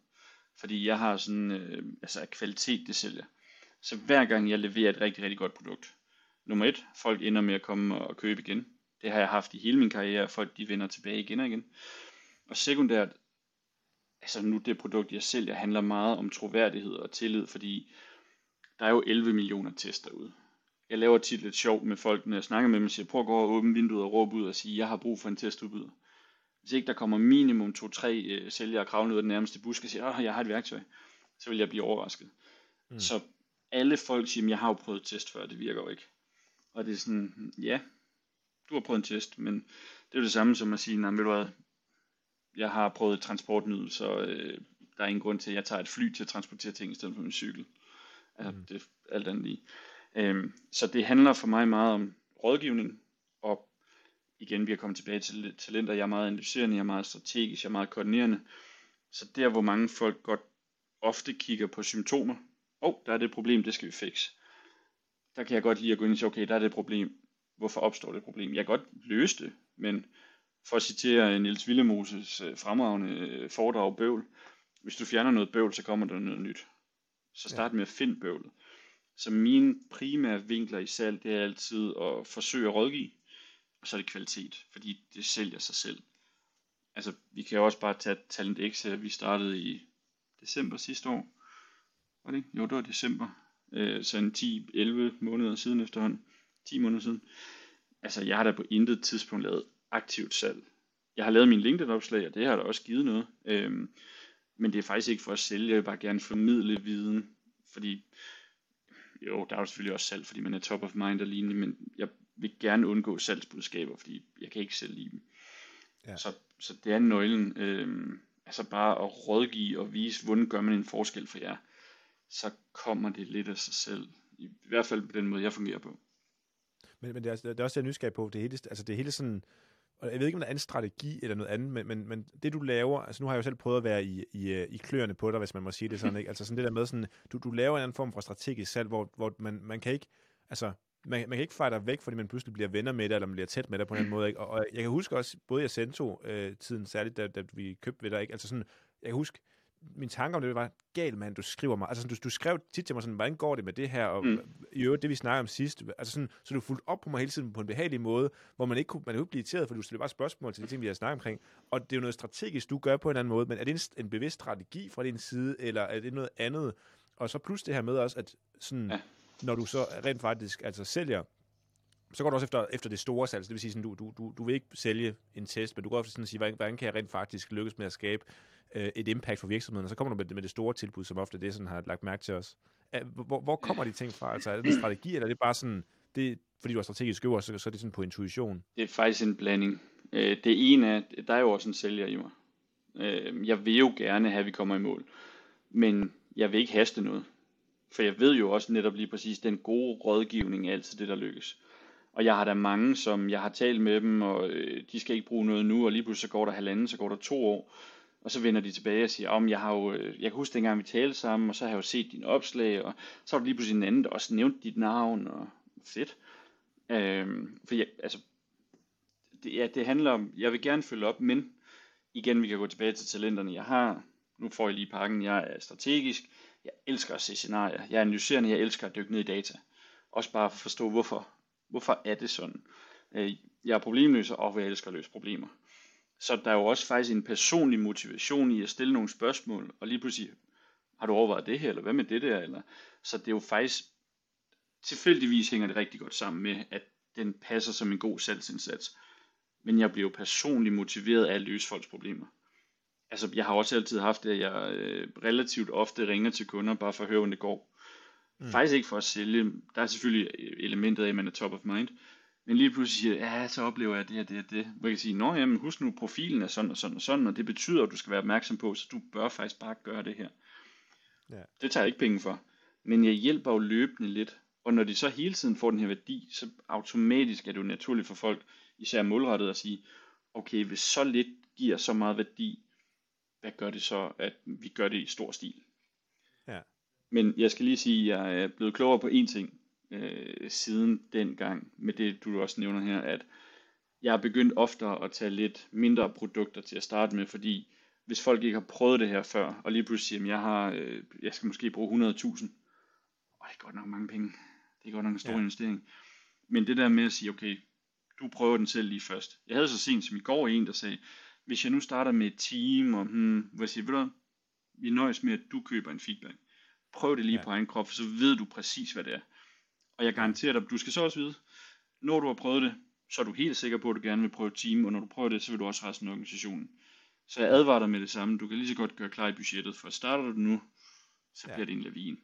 Fordi jeg har sådan, øh, altså kvalitet det sælger. Så hver gang jeg leverer et rigtig, rigtig godt produkt. Nummer et, folk ender med at komme og købe igen. Det har jeg haft i hele min karriere, folk de vender tilbage igen og igen. Og sekundært, altså nu det produkt jeg sælger, handler meget om troværdighed og tillid, fordi der er jo elleve millioner tests derude. Jeg laver tit lidt sjov med folk, når jeg snakker med dem og siger, prøv at gå og åbne vinduet og råbe ud og sige, jeg har brug for en testudbyder. Hvis ikke der kommer minimum to-tre øh, sælgere kravlende ud af den nærmeste busk og siger, åh, jeg har et værktøj, så vil jeg blive overrasket. Mm. Så alle folk siger, jeg har jo prøvet test før, det virker jo ikke. Og det er sådan, ja, du har prøvet en test, men det er jo det samme som at sige, nej, ved du hvad, jeg har prøvet transportmiddel, så øh, der er ingen grund til, at jeg tager et fly til at transportere ting i stedet for min cykel. Altså, mm. det er alt andet lige. Øhm, så det handler for mig meget om rådgivning, og igen, vi er kommet tilbage til talenter, jeg er meget analyserende, jeg er meget strategisk, jeg er meget koordinerende. Så der, hvor mange folk godt ofte kigger på symptomer, åh, oh, der er det problem, det skal vi fikse. Der kan jeg godt lide at gå ind og sige, okay, der er det problem, hvorfor opstår det problem? Jeg kan godt løse det, men for at citere Niels Villemoses fremragende foredrag bøvl, hvis du fjerner noget bøvl, så kommer der noget nyt. Så start med at finde bøvlet. Så mine primære vinkler i salg, det er altid at forsøge at rådgive, og så er det kvalitet, fordi det sælger sig selv. Altså, vi kan jo også bare tage TalentX her. Vi startede i december sidste år. Var det ikke? Jo, det var december. Øh, så en ti elleve måneder siden efterhånden. ti måneder siden. Altså, jeg har da på intet tidspunkt lavet aktivt salg. Jeg har lavet min LinkedIn-opslag, og det har da også givet noget. Øh, men det er faktisk ikke for at sælge. Jeg vil bare gerne formidle viden. Fordi, jo, der er jo selvfølgelig også salg, fordi man er top of mind og lignende, men jeg vil gerne undgå salgsbudskaber, fordi jeg kan ikke selv lide dem. Ja. Så, så det er nøglen, øh, altså bare at rådgive og vise, hvordan gør man en forskel for jer, så kommer det lidt af sig selv, i hvert fald på den måde, jeg fungerer på. Men, men det, er, det er også det, jeg er nysgerrig på, det hele, altså det hele sådan, og jeg ved ikke, om der er en strategi eller noget andet, men, men, men det, du laver, altså nu har jeg jo selv prøvet at være i, i, i kløerne på dig, hvis man må sige det sådan, ikke? Altså sådan det der med, sådan, du, du laver en anden form for strategisk salg, hvor, hvor man, man kan ikke, altså, Man, man kan ikke fejre dig væk, fordi man pludselig bliver venner med dig, eller man bliver tæt med dig på en anden måde. Ikke? Og, og jeg kan huske også, både i Asinto-tiden, øh, særligt da, da vi købte ved dig, ikke? Altså sådan, jeg kan huske, min tanke om det var, gal mand, du skriver mig. Altså sådan, du, du skrev tit til mig sådan, hvordan går det med det her? Og mm. i øvrigt, det vi snakker om sidst. Altså sådan, så du fulgte op på mig hele tiden på en behagelig måde, hvor man ikke kunne, man kunne blive irriteret, for du stillede bare spørgsmål til de ting, vi har snakket omkring. Og det er jo noget strategisk, du gør på en anden måde, men er det en, en bevidst strategi fra din side, eller er det noget andet? Og så plus det her med også, at sådan... Ja. Når du så rent faktisk altså sælger, så går du også efter, efter det store salg. Så det vil sige, sådan, du, du, du vil ikke sælge en test, men du går ofte sådan og sige, hvordan kan jeg rent faktisk lykkes med at skabe øh, et impact for virksomheden? Og så kommer du med det, med det store tilbud, som ofte det sådan har lagt mærke til os. Hvor, hvor kommer de ting fra? Altså, er det en strategi, eller er det bare sådan, det, fordi du er strategisk øver, så, så er det sådan på intuition? Det er faktisk en blanding. Det ene er, der er jo også en sælger i mig. Jeg vil jo gerne have, at vi kommer i mål, men jeg vil ikke haste noget. For jeg ved jo også netop lige præcis, den gode rådgivning er altid det, der lykkes. Og jeg har der mange, som jeg har talt med dem, og øh, de skal ikke bruge noget nu, og lige pludselig så går der halvanden, så går der to år, og så vender de tilbage og siger, om jeg har jo, jeg kan huske dengang vi talte sammen, og så har jeg jo set dine opslag, og så har du lige pludselig en anden, der også nævnte dit navn, og fedt. Øh, for jeg, altså, det, ja, det handler om, jeg vil gerne følge op, men igen, vi kan gå tilbage til talenterne, jeg har. Nu får jeg lige pakken, jeg er strategisk, jeg elsker at se scenarier, jeg er analyserende, jeg elsker at dykke ned i data. Også bare for at forstå, hvorfor. Hvorfor er det sådan? Jeg er problemløser, og jeg elsker at løse problemer. Så der er jo også faktisk en personlig motivation i at stille nogle spørgsmål, og lige pludselig, har du overvejet det her, eller hvad med det der? Eller, så det er jo faktisk, tilfældigvis hænger det rigtig godt sammen med, at den passer som en god salgsindsats. Men jeg bliver jo personligt motiveret af at løse folks problemer. Altså, jeg har også altid haft det, at jeg øh, relativt ofte ringer til kunder, bare for at høre, hvordan det går. Mm. Faktisk ikke for at sælge. Der er selvfølgelig elementet af, at man er top of mind. Men lige pludselig siger, ja, så oplever jeg det og det og det. Hvor jeg kan sige, nå jamen, husk nu, profilen er sådan og sådan og sådan, og det betyder, at du skal være opmærksom på, så du bør faktisk bare gøre det her. Yeah. Det tager jeg ikke penge for. Men jeg hjælper jo løbende lidt. Og når de så hele tiden får den her værdi, så automatisk er det jo naturligt for folk, især målrettet, at sige, okay, hvis så lidt giver så meget værdi, hvad gør det så, at vi gør det i stor stil? Ja. Men jeg skal lige sige, at jeg er blevet klogere på én ting øh, siden dengang, med det du også nævner her, at jeg er begyndt oftere at tage lidt mindre produkter til at starte med, fordi hvis folk ikke har prøvet det her før, og lige pludselig siger, at jeg, har, øh, jeg skal måske bruge hundrede tusind, åh, det er godt nok mange penge, det er godt nok en stor ja. investering. Men det der med at sige, okay, du prøver den selv lige først. Jeg havde så sent som i går en, der sagde, hvis jeg nu starter med et team, og hmm, hvad siger du, vi nøjes med, at du køber en feedback. Prøv det lige ja. på egen krop, for så ved du præcis, hvad det er. Og jeg garanterer dig, du skal så også vide, når du har prøvet det, så er du helt sikker på, at du gerne vil prøve et team, og når du prøver det, så vil du også resten af organisationen. Så jeg advarer dig med det samme, du kan lige så godt gøre klar i budgettet, for starter du nu, så bliver ja. det en lavine.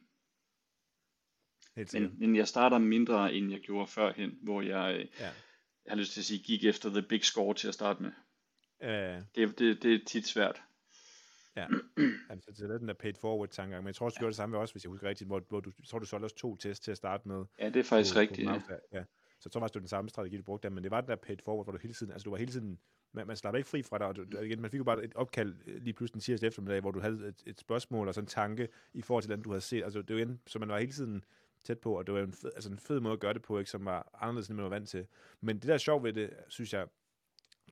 Men, men jeg starter mindre, end jeg gjorde førhen, hvor jeg, ja. jeg har lyst til at sige, gik efter the big score til at starte med. Uh, det, det, det er tit svært. Ja, altså, det er den der paid forward tankegang, men jeg tror også, du ja. gjorde det samme også, hvis jeg husker rigtigt, hvor, hvor du tror, du solgte også to tests til at starte med. Ja, det er faktisk på, rigtigt. På ja. Ja. Så jeg tror faktisk, det var den samme strategi, du brugte der, men det var den der paid forward, hvor du hele tiden, altså du var hele tiden, man, man slap ikke fri fra dig, og du, igen, man fik jo bare et opkald lige pludselig tirsdag eftermiddag, hvor du havde et, et spørgsmål og sådan en tanke i forhold til den, du havde set, altså det var igen, så man var hele tiden tæt på, og det var en fed, altså en fed måde at gøre det på, ikke, som var anderledes, end man var vant til. Men det der er sjovt ved det, synes jeg,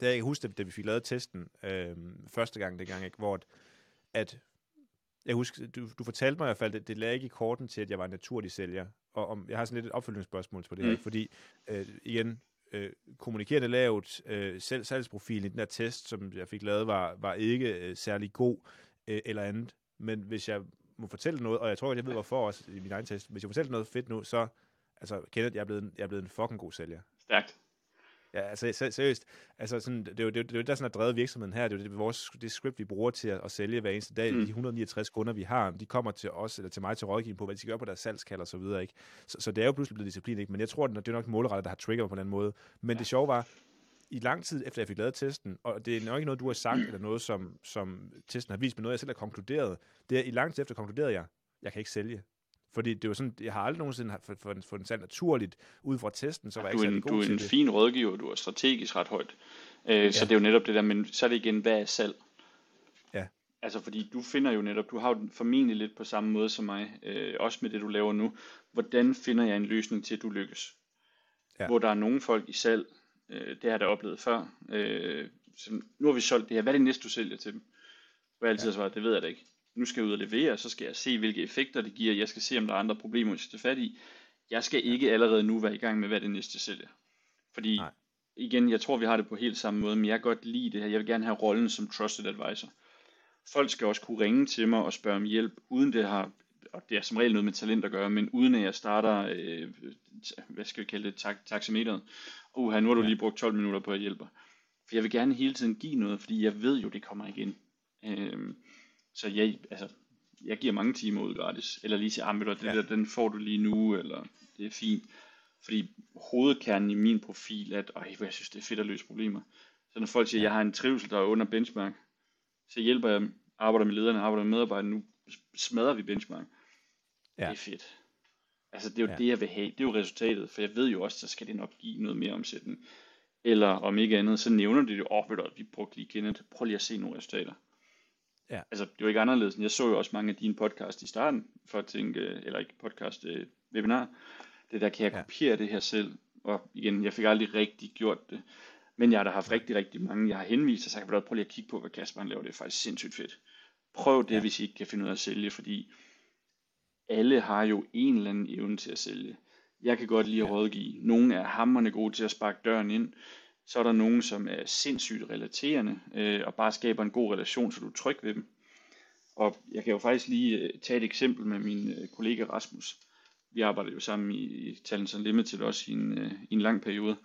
det er, jeg kan huske, da vi fik lavet testen øh, første gang, dengang, ikke, hvor at, jeg husker, du, du fortalte mig i hvert fald, det, det lagde ikke i korten til, at jeg var en naturlig sælger. Og om, jeg har sådan lidt et opfølgningsspørgsmål på det her, mm. fordi øh, igen, øh, kommunikerende lavt, øh, selv salgsprofilen i den her test, som jeg fik lavet, var, var ikke øh, særlig god øh, eller andet. Men hvis jeg må fortælle noget, og jeg tror, at jeg ved, hvorfor også i min egen test, hvis jeg fortæller noget fedt nu, så altså, Kenneth, jeg er blevet, jeg er blevet en fucking god sælger. Stærkt. Ja, altså seriøst, altså sådan, det er jo det, er, det er der sådan at drevet virksomheden her, det er jo det, vores, det script, vi bruger til at, at sælge hver eneste dag, mm. de et hundrede og niogtres kunder, vi har, de kommer til os, eller til mig til rådgivning på, hvad de skal gøre på deres salgskald og så videre, ikke? Så, så det er jo pludselig blevet disciplin, ikke? Men jeg tror, det er nok målrettet, der har trigger på en anden måde. Men ja. det sjove var, i lang tid efter jeg fik lavet testen, og det er nok ikke noget, du har sagt, mm. eller noget, som, som testen har vist, men noget, jeg selv har konkluderet, det er, i lang tid efter konkluderede jeg, jeg kan ikke sælge. Fordi det var sådan, jeg har aldrig nogensinde fået den salg naturligt ud fra testen, så var ja, jeg ikke særlig god til det. Du er en fin rådgiver, du er strategisk ret højt. Øh, ja. Så det er jo netop det der, men så er det igen, hvad er salg? Ja. Altså fordi du finder jo netop, du har jo formentlig lidt på samme måde som mig, øh, også med det du laver nu. Hvordan finder jeg en løsning til, at du lykkes? Ja. Hvor der er nogle folk i salg, øh, det har jeg da oplevet før, øh, som, nu har vi solgt det her, hvad er det næste du sælger til dem? Hvor jeg altid ja. svarer, det ved jeg da ikke. Nu skal jeg ud og levere, og så skal jeg se, hvilke effekter det giver. Jeg skal se, om der er andre problemer, jeg skal tage fat i. Jeg skal ikke allerede nu være i gang med, hvad det næste sælger. Fordi, Nej. igen, jeg tror, vi har det på helt samme måde, men jeg kan godt lide det her. Jeg vil gerne have rollen som trusted advisor. Folk skal også kunne ringe til mig og spørge om hjælp, uden det har og det er som regel noget med talent at gøre, men uden at jeg starter, øh, hvad skal jeg kalde det, tak, taxameteret, uha, nu har du lige brugt tolv minutter på at hjælpe. For jeg vil gerne hele tiden give noget, fordi jeg ved jo, det kommer igen. Øh, så jeg, altså, jeg giver mange timer ud gratis, eller lige til armbøtter, det ja. der, den får du lige nu, eller det er fint. Fordi hovedkernen i min profil er, at øj, jeg synes, det er fedt at løse problemer. Så når folk siger, at jeg har en trivsel, der er under benchmark, så hjælper jeg dem, arbejder med lederne, arbejder med medarbejderne, nu smadrer vi benchmark. Ja. Det er fedt. Altså det er jo ja. det, jeg vil have. Det er jo resultatet, for jeg ved jo også, så skal det nok give noget mere omsætning. Eller om ikke andet, så nævner det jo, åh, ved du, at vi brugte lige Kenneth, prøv lige at se nogle resultater. Ja. Altså det var ikke anderledes, jeg så jo også mange af dine podcasts i starten, for at tænke, eller ikke podcast, øh, webinar. Det der, kan jeg kopiere ja. det her selv? Og igen, jeg fik aldrig rigtig gjort det. Men jeg har da haft rigtig, rigtig mange, jeg har henvist, og så kan jeg prøve lige at kigge på, hvad Kasper han laver. Det er faktisk sindssygt fedt. Prøv det, ja. hvis I ikke kan finde ud af at sælge, fordi alle har jo en eller anden evne til at sælge. Jeg kan godt lide at rådgive. Nogle er hamrende gode til at sparke døren ind. Så er der nogen, som er sindssygt relaterende, øh, og bare skaber en god relation, så du er tryg ved dem. Og jeg kan jo faktisk lige øh, tage et eksempel med min øh, kollega Rasmus. Vi arbejder jo sammen i, i Talents Unlimited også i en, øh, i en lang periode.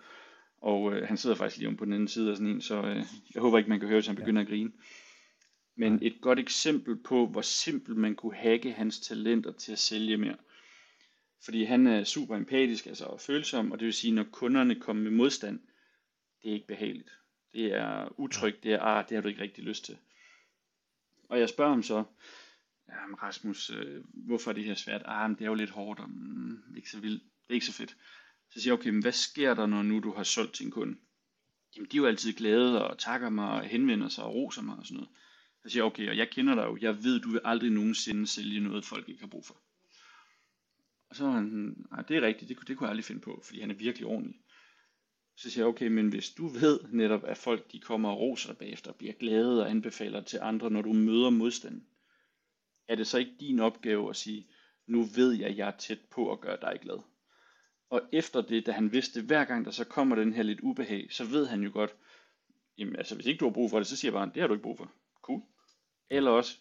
Og øh, han sidder faktisk lige om på den anden side af sådan en, så øh, jeg håber ikke, man kan høre, at han begynder at grine. Men et godt eksempel på, hvor simpelt man kunne hacke hans talenter til at sælge mere. Fordi han er super empatisk, altså følsom, og det vil sige, at når kunderne kommer med modstand, det er ikke behageligt. Det er utrygt, det er, ah, det har du ikke rigtig lyst til. Og jeg spørger ham så, jamen Rasmus, øh, hvorfor er det her svært? Ah, men det er jo lidt hårdt, og mm, ikke så vildt, det er ikke så fedt. Så siger jeg, okay, men hvad sker der, når nu du har solgt til en kunde? Jamen, de er jo altid glade og takker mig og henvender sig og roser mig og sådan noget. Så siger jeg, okay, og jeg kender dig jo, jeg ved, du vil aldrig nogensinde sælge noget, folk ikke har brug for. Og så er han, nej, det er rigtigt, det, det kunne jeg aldrig finde på, fordi han er virkelig ordentlig. Så siger jeg, okay, men hvis du ved netop, at folk de kommer og roser dig bagefter, bliver glade og anbefaler til andre, når du møder modstanden, er det så ikke din opgave at sige, nu ved jeg, at jeg er tæt på at gøre dig glad? Og efter det, da han vidste, hver gang der så kommer den her lidt ubehag, så ved han jo godt, jamen altså hvis ikke du har brug for det, så siger jeg bare, det har du ikke brug for. Cool. Eller også,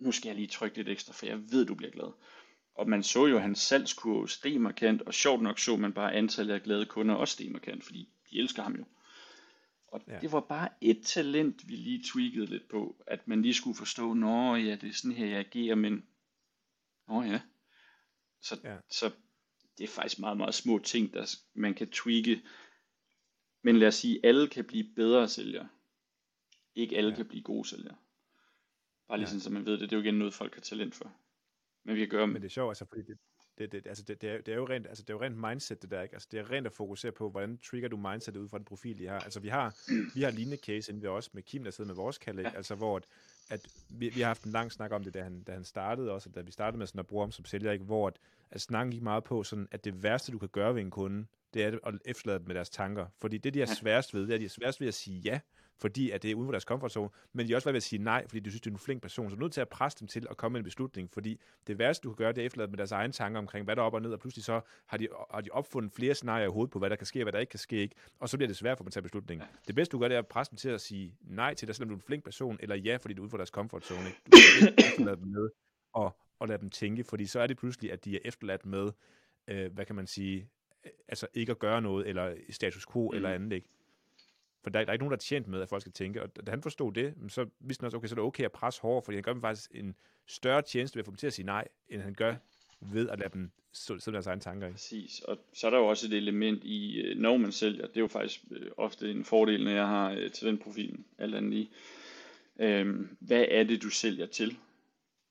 nu skal jeg lige trykke lidt ekstra, for jeg ved, du bliver glad. Og man så jo, at hans salgskurve steg markant, og sjovt nok så man bare antallet af glade kunder også steg markant, fordi de elsker ham jo. Og ja. det var bare et talent, vi lige tweakede lidt på, at man lige skulle forstå, nå ja, det er sådan her, jeg agerer, men nå ja. Så, ja. så det er faktisk meget, meget små ting, der man kan tweake. Men lad os sige, alle kan blive bedre sælgere. Ikke alle ja. kan blive gode sælgere. Bare lige ja. sådan, så man ved det. Det er jo igen noget, folk har talent for. Men vi kan gøre dem. Men det er sjovt, altså, fordi det, det, det, altså, det, det, er, det, er jo rent, altså, det er jo rent mindset, det der, ikke? Altså, det er rent at fokusere på, hvordan trigger du mindsetet ud fra den profil, I har. Altså, vi har, vi har lignende case inde ved os, med Kim, der sidder med vores kalde, ja. altså, hvor at, at vi, vi har haft en lang snak om det, da han, da han startede også, og da vi startede med sådan at bruge ham som sælger, ikke? Hvor at, at snakken gik meget på, sådan, at det værste, du kan gøre ved en kunde, det er at efterlade dem med deres tanker. Fordi det, de er sværest ved, det er, de er sværest ved at sige ja, fordi at det er uden for deres komfortzone, men de er også ved at sige nej, fordi du synes, du er en flink person, så du er nødt til at presse dem til at komme med en beslutning, fordi det værste, du kan gøre, det er efterlade dem med deres egne tanker omkring, hvad der er op og ned, og pludselig så har de, har de opfundet flere scenarier i hovedet på, hvad der kan ske, og hvad der ikke kan ske, ikke? Og så bliver det svært for dem at tage beslutningen. Det bedste, du gør, det er at presse dem til at sige nej til dig, selvom du er en flink person, eller ja, fordi du er uden for deres komfortzone, ikke? Du kan ikke efterlade dem med og, og lade dem tænke, fordi så er det pludselig, at de er efterladt med, øh, hvad kan man sige, altså ikke at gøre noget, eller status quo, mm. eller andet, ikke? For der, der er ikke nogen, der er tjent med, at folk skal tænke. Og da han forstod det, så vidste han også, okay, så er det okay at presse hårdere, fordi han gør dem faktisk en større tjeneste ved at få dem til at sige nej, end han gør ved at lade dem sidde med deres egne tanker. Ikke? Præcis, og så er der jo også et element i, når man sælger, det er jo faktisk ofte en fordel, når jeg har til den profilen, alt andet lige. Øhm, hvad er det, du sælger til?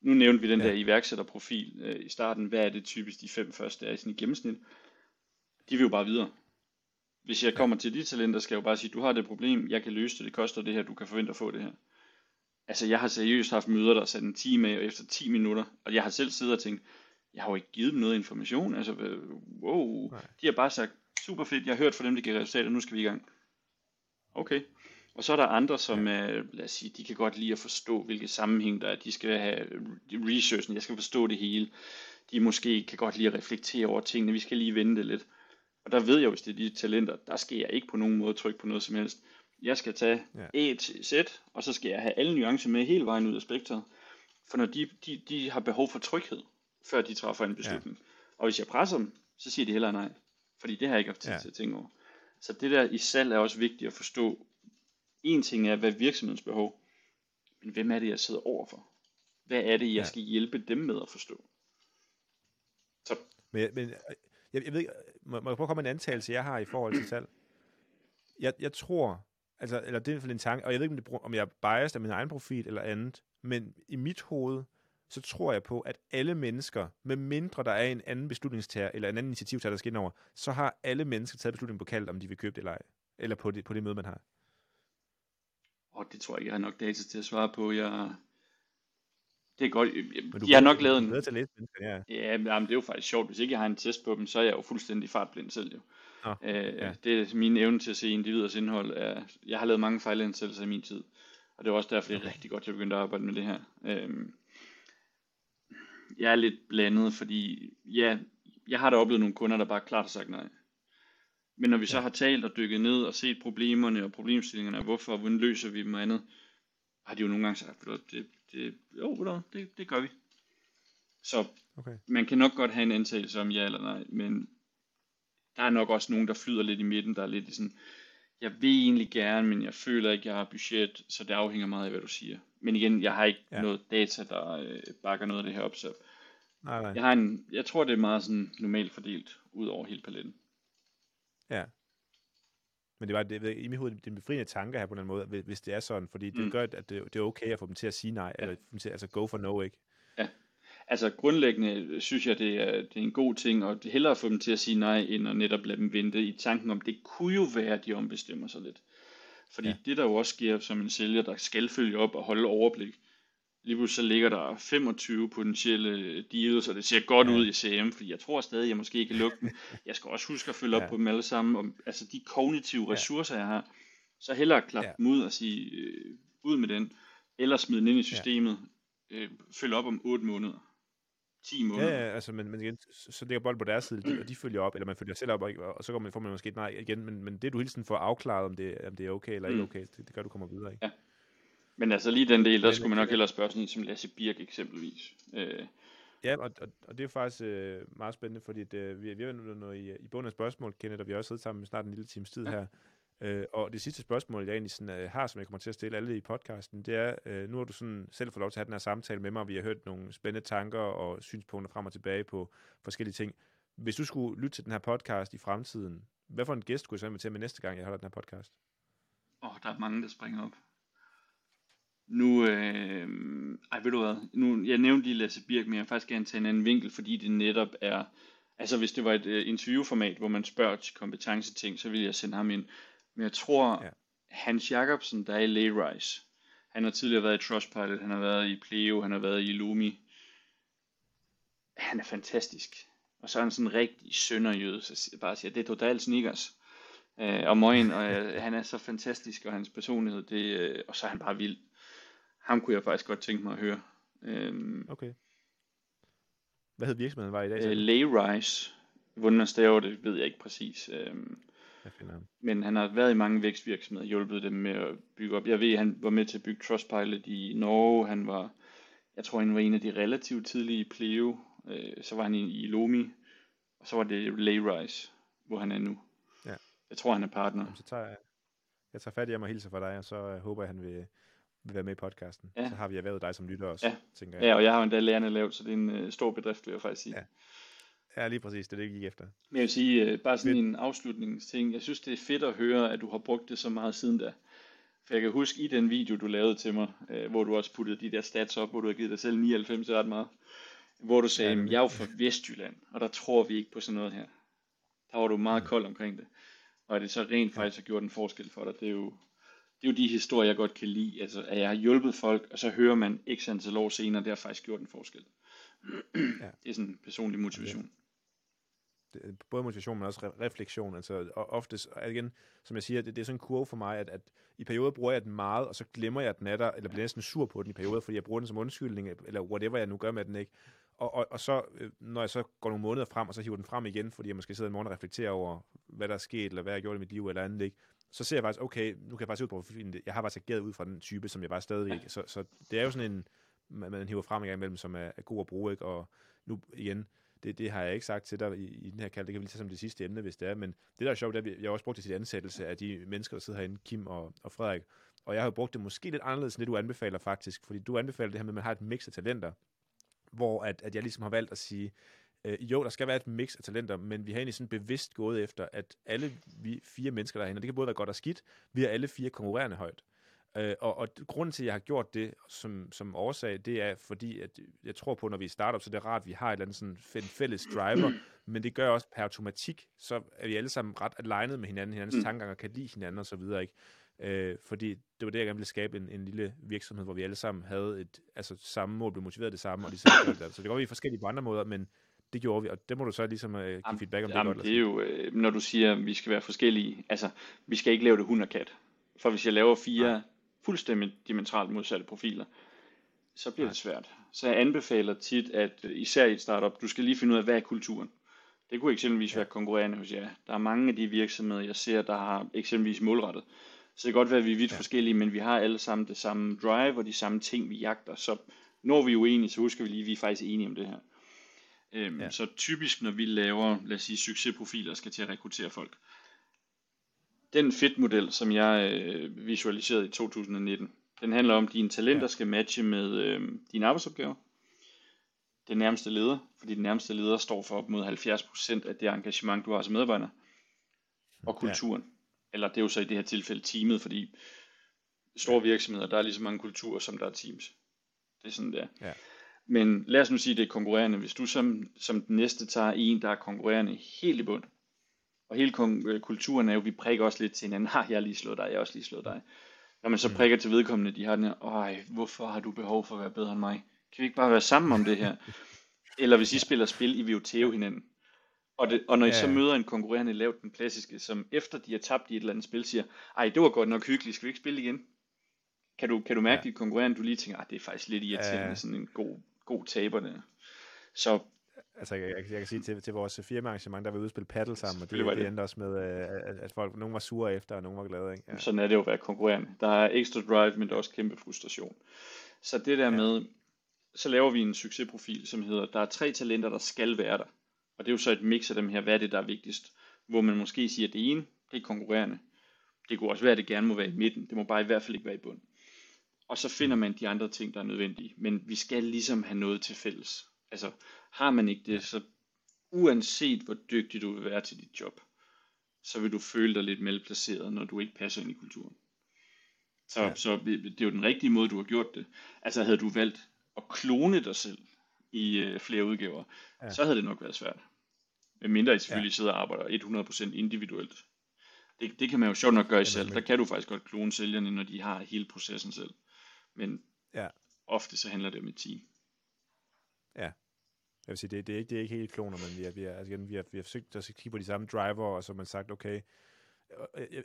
Nu nævnte vi den ja. der iværksætterprofil øh, i starten. Hvad er det typisk, de fem første er i sådan et gennemsnit? De vil jo bare videre. Hvis jeg kommer til de talenter, skal jeg jo bare sige, du har det problem, jeg kan løse det, det koster det her, du kan forvente at få det her. Altså jeg har seriøst haft møder, der sat en time af, og efter ti minutter, og jeg har selv siddet og tænkt, jeg har jo ikke givet dem noget information, altså wow, Nej. de har bare sagt, super fedt, jeg har hørt fra dem, det giver resultater, nu skal vi i gang. Okay, og så er der andre, som er, lad os sige, de kan godt lide at forstå, hvilke sammenhæng der er, de skal have researchen, jeg skal forstå det hele, de måske kan godt lide at reflektere over tingene, vi skal lige vente lidt. Og der ved jeg, hvis det er de talenter, der skal jeg ikke på nogen måde trykke på noget som helst. Jeg skal tage ja. A til Z, og så skal jeg have alle nuancer med hele vejen ud af spektret. For når de, de, de har behov for tryghed, før de træffer en beslutning. Ja. Og hvis jeg presser dem, så siger de heller nej, fordi det har jeg ikke haft tid ja. til at tænke over. Så det der i salg er også vigtigt at forstå. En ting er, hvad er virksomhedens behov, men hvem er det, jeg sidder overfor? Hvad er det, jeg ja. skal hjælpe dem med at forstå? Så. Men, men jeg, jeg ved ikke, må, må jeg prøve at komme med en antagelse, jeg har i forhold til salg? Jeg, jeg tror, altså, eller det er i hvert fald en tanke, og jeg ved ikke, om, det, om jeg er biased af min egen profil eller andet, men i mit hoved, så tror jeg på, at alle mennesker, med mindre der er en anden beslutningstager, eller en anden initiativtager, der skal ind over, så har alle mennesker taget beslutningen på kaldet, om de vil købe det eller ej, eller på det, på det møde, man har. Og det tror jeg ikke, jeg har nok data til at svare på. Jeg... Det er godt. Jeg har nok lavet en... Ja, ja men det er jo faktisk sjovt. Hvis ikke jeg har en test på dem, så er jeg jo fuldstændig fartblind selv. Jo. Oh, øh, ja. Det er min evne til at se individers indhold. Er... Jeg har lavet mange fejlansættelser i min tid. Og det er også derfor, det er rigtig godt, at jeg begyndte at arbejde med det her. Øh... Jeg er lidt blandet, fordi ja, jeg har da oplevet nogle kunder, der bare klart har sagt nej. Men når vi så ja. har talt og dykket ned og set problemerne og problemstillingerne, og hvorfor og hvordan løser vi dem og andet, har de jo nogle gange sagt, det, det, jo, det, det gør vi. Så okay. man kan nok godt have en antagelse om ja eller nej, men der er nok også nogen, der flyder lidt i midten, der er lidt i sådan, jeg vil egentlig gerne, men jeg føler ikke, jeg har budget, så det afhænger meget af, hvad du siger. Men igen, jeg har ikke ja. noget data, der øh, bakker noget af det her op, så nej, nej. Jeg, har en, jeg tror, det er meget sådan normalt fordelt ud over hele paletten. Ja, men det var det, i mit hoved det er en befriende tanke her på en eller anden måde, hvis det er sådan, fordi det mm. gør, at det, det er okay at få dem til at sige nej, ja. eller til, altså go for no, ikke? Ja, altså grundlæggende synes jeg, det er, det er en god ting, og hellere at få dem til at sige nej, end at netop lade dem vente i tanken om, det kunne jo være, at de ombestemmer sig lidt. Fordi ja. det der jo også sker som en sælger, der skal følge op og holde overblik, lige pludselig så ligger der femogtyve potentielle deals, og det ser godt ja. ud i C M, fordi jeg tror stadig, jeg måske ikke kan lukke dem. Jeg skal også huske at følge op ja. på dem alle sammen, og, altså de kognitive ja. ressourcer, jeg har, så hellere klappe ja. dem ud og sige, øh, ud med den, eller smide den ind i systemet, ja. øh, følge op om otte måneder, ti måneder. Ja, ja altså, men, men igen, så ligger bolden på deres side, mm. og de følger op, eller man følger selv op, og, og så går man, får man måske et nej igen, men, men det du hele tiden får afklaret, om det, om det er okay eller mm. ikke okay, det, det gør, du kommer videre, ikke? Ja. Men altså lige den del, der skulle man nok hellere spørge sådan en som Lasse Birk eksempelvis. Øh. Ja, og, og det er faktisk øh, meget spændende, fordi det, vi, vi er nu noget i, i bunden af spørgsmål, Kenneth, og vi har også siddet sammen snart en lille times tid ja. her. Øh, og det sidste spørgsmål, jeg egentlig sådan, øh, har, som jeg kommer til at stille alle i podcasten, det er, øh, nu har du sådan selv fået lov til at have den her samtale med mig, og vi har hørt nogle spændende tanker og synspunkter frem og tilbage på forskellige ting. Hvis du skulle lytte til den her podcast i fremtiden, hvad for en gæst kunne jeg så invitere med næste gang, jeg holder den her podcast? Åh, oh, der er mange, der springer op. Nu, øh, ej ved du hvad, nu, jeg nævnte lige Lasse Birk, men jeg faktisk gerne tage en anden vinkel, fordi det netop er, altså hvis det var et øh, interviewformat, hvor man spørger til kompetenceting, så ville jeg sende ham ind. Men jeg tror, ja. Hans Jakobsen, der er i LayRice, han har tidligere været i Trustpilot, han har været i Pleo, han har været i Lumi. Han er fantastisk. Og så er han sådan en rigtig sønderjøde, så bare siger, det er totalt sneakers. Øh, og morgen, og øh, han er så fantastisk, og hans personlighed, det, øh, og så er han bare vild. Ham kunne jeg faktisk godt tænke mig at høre. Øhm, okay. Hvad hed virksomheden var i dag? Øh, LayRice. Hvordan staver det, ved jeg ikke præcis. Øhm, jeg finder ham. Men han har været i mange vækstvirksomheder, hjulpet dem med at bygge op. Jeg ved, han var med til at bygge Trustpilot i Norge. Han var, jeg tror, han var en af de relativt tidlige i Pleo. Øh, så var han i Lumi. Og så var det LayRice, hvor han er nu. Ja. Jeg tror, han er partner. Jamen, så tager jeg, jeg tager fat i ham og hilser fra dig, og så øh, håber jeg, han vil... vil være med i podcasten, ja. så har vi erhvervet dig som lytter også, ja. tænker jeg. Ja, og jeg har jo endda lærerne lavet, så det er en øh, stor bedrift, vil jeg faktisk sige. Ja, ja lige præcis, det er det, jeg gik efter. Men jeg vil sige, øh, bare sådan fedt. En afslutningsting, jeg synes, det er fedt at høre, at du har brugt det så meget siden da. For jeg kan huske, i den video, du lavede til mig, øh, hvor du også puttede de der stats op, hvor du har givet dig selv nioghalvfems ret meget, hvor du sagde, ja, jeg er jo fra Vestjylland, og der tror vi ikke på sådan noget her. Der var du meget kold omkring det, og det så rent faktisk har gjort en forskel for dig, det er jo Det er jo de historier, jeg godt kan lide, altså at jeg har hjulpet folk, og så hører man x antal år senere, det har faktisk gjort en forskel. Ja. Det er sådan en personlig motivation. Det, det, både motivation, men også re- refleksion. Altså, og oftest, og igen, som jeg siger, det, det er sådan en kurve for mig, at, at i perioder bruger jeg den meget, og så glemmer jeg den af der, eller bliver næsten sur på den i perioder, fordi jeg bruger den som undskyldning, eller whatever jeg nu gør med den, ikke? Og, og, og så, når jeg så går nogle måneder frem, og så hiver den frem igen, fordi jeg måske sidder en morgen og reflekterer over, hvad der er sket, eller hvad jeg gjorde i mit liv, eller andet, ikke? Så ser jeg faktisk, okay, nu kan jeg faktisk ud på profilen, jeg har faktisk ageret ud fra den type, som jeg bare stadigvæk, så, så det er jo sådan en, man hiver frem i gang imellem, som er, er god at bruge, ikke? Og nu igen, det, det har jeg ikke sagt til dig i, i den her kald, det kan vi lige tage som det sidste emne, hvis det er, men det der er sjovt, det er, at jeg har også brugt det til ansættelse af de mennesker, der sidder herinde, Kim og, og Frederik, og jeg har jo brugt det måske lidt anderledes, end det du anbefaler faktisk, fordi du anbefaler det her med, at man har et mix af talenter, hvor at, at jeg ligesom har valgt at sige, øh, jo, der skal være et mix af talenter, men vi har egentlig sådan bevidst gået efter, at alle vi fire mennesker derinde, og det kan både være godt og skidt, vi er alle fire konkurrerende højt. Øh, og, og grunden til, at jeg har gjort det som, som årsag, det er fordi, at jeg tror på, når vi er startup, så det er rart, at vi har et eller andet sådan fælles driver, men det gør også per automatik, så er vi alle sammen ret alignet med hinanden, hinandens tankeganger, kan lide hinanden og så videre, ikke? Øh, fordi det var det, jeg gerne ville skabe en, en lille virksomhed, hvor vi alle sammen havde et altså, samme mål, blev motiveret det samme, og ligesom, så det går vi forskellige på andre måder, men det gjorde vi, og det må du så ligesom øh, give jamen, feedback om. Jamen, det, godt, det er jo, øh, når du siger, at vi skal være forskellige, altså, vi skal ikke lave det hund og kat, for hvis jeg laver fire ja. fuldstændig dimensionalt modsatte profiler, så bliver ja. det svært. Så jeg anbefaler tit, at især i et startup, du skal lige finde ud af, hvad er kulturen. Det kunne eksempelvis ja. være konkurrerende hos jer. Der er mange af de virksomheder, jeg ser, der har eksempelvis målrettet. Så det kan godt være, at vi er vidt ja. forskellige, men vi har alle sammen det samme drive og de samme ting, vi jagter. Så når vi er uenige, så husker vi lige, at vi er faktisk enige om det her. Øhm, ja. Så typisk, når vi laver, lad os sige, succesprofiler, skal til at rekruttere folk. Den F I T-model, som jeg øh, visualiserede i to tusind nitten, den handler om, at dine talenter ja. skal matche med øh, dine arbejdsopgaver. Den nærmeste leder, fordi den nærmeste leder står for op mod halvfjerds procent af det engagement, du har som medarbejder. Og kulturen. Ja. Eller det er jo så i det her tilfælde teamet, fordi store virksomheder, der er lige så mange kulturer, som der er teams. Det er sådan, det er. Ja. Men lad os nu sige, det er konkurrerende. Hvis du som, som den næste tager en, der er konkurrerende helt i bund, og hele kulturen er jo, vi prikker også lidt til hinanden. Nej, jeg har lige slået dig, jeg har også lige slået dig. Når man så prikker til vedkommende, de har den her, ej, hvorfor har du behov for at være bedre end mig? Kan vi ikke bare være sammen om det her? Eller hvis I spiller spil, I vil jo tæve hinanden. Og, det, og når I så møder en konkurrerende, lav den klassiske, som efter de har tabt i et eller andet spil, siger, ej, det var godt nok hyggeligt, skal vi ikke spille igen? Kan du, kan du mærke ja. dit konkurrerende, du lige tænker, det er faktisk lidt irriterende, ja. sådan en god, god taber der. Så... Altså, jeg, jeg kan sige, til, til vores firmaarrangement, der var udspille paddle sammen, og det, det, det endte også med, at, at folk, nogen var sure efter, og nogen var glade. Ikke? Ja. Sådan er det jo at være konkurrerende. Der er ekstra drive, men der er også kæmpe frustration. Så det der ja. med, så laver vi en succesprofil, som hedder, der er tre talenter, der skal være der. Og det er jo så et mix af dem her, hvad er det, der er vigtigst? Hvor man måske siger, at det ene, det er konkurrerende. Det kunne også være, at det gerne må være i midten. Det må bare i hvert fald ikke være i bunden. Og så finder man de andre ting, der er nødvendige. Men vi skal ligesom have noget til fælles. Altså, har man ikke det, så uanset hvor dygtig du vil være til dit job, så vil du føle dig lidt malplaceret, når du ikke passer ind i kulturen. Så, ja. så det er jo den rigtige måde, du har gjort det. Altså, havde du valgt at klone dig selv i øh, flere udgaver, ja. så havde det nok været svært. Men mindre I selvfølgelig ja. sidder og arbejder hundrede procent individuelt. Det, det kan man jo sjovt nok gøre i salg. Der kan du faktisk godt klone sælgerne, når de har hele processen selv. Men ja. ofte så handler det om et team. Ja, jeg vil sige, det, det, er, ikke, det er ikke helt kloner, men vi, er, vi, er, altså igen, vi, er, vi har forsøgt at kigge på de samme driver, og så har man sagt, okay,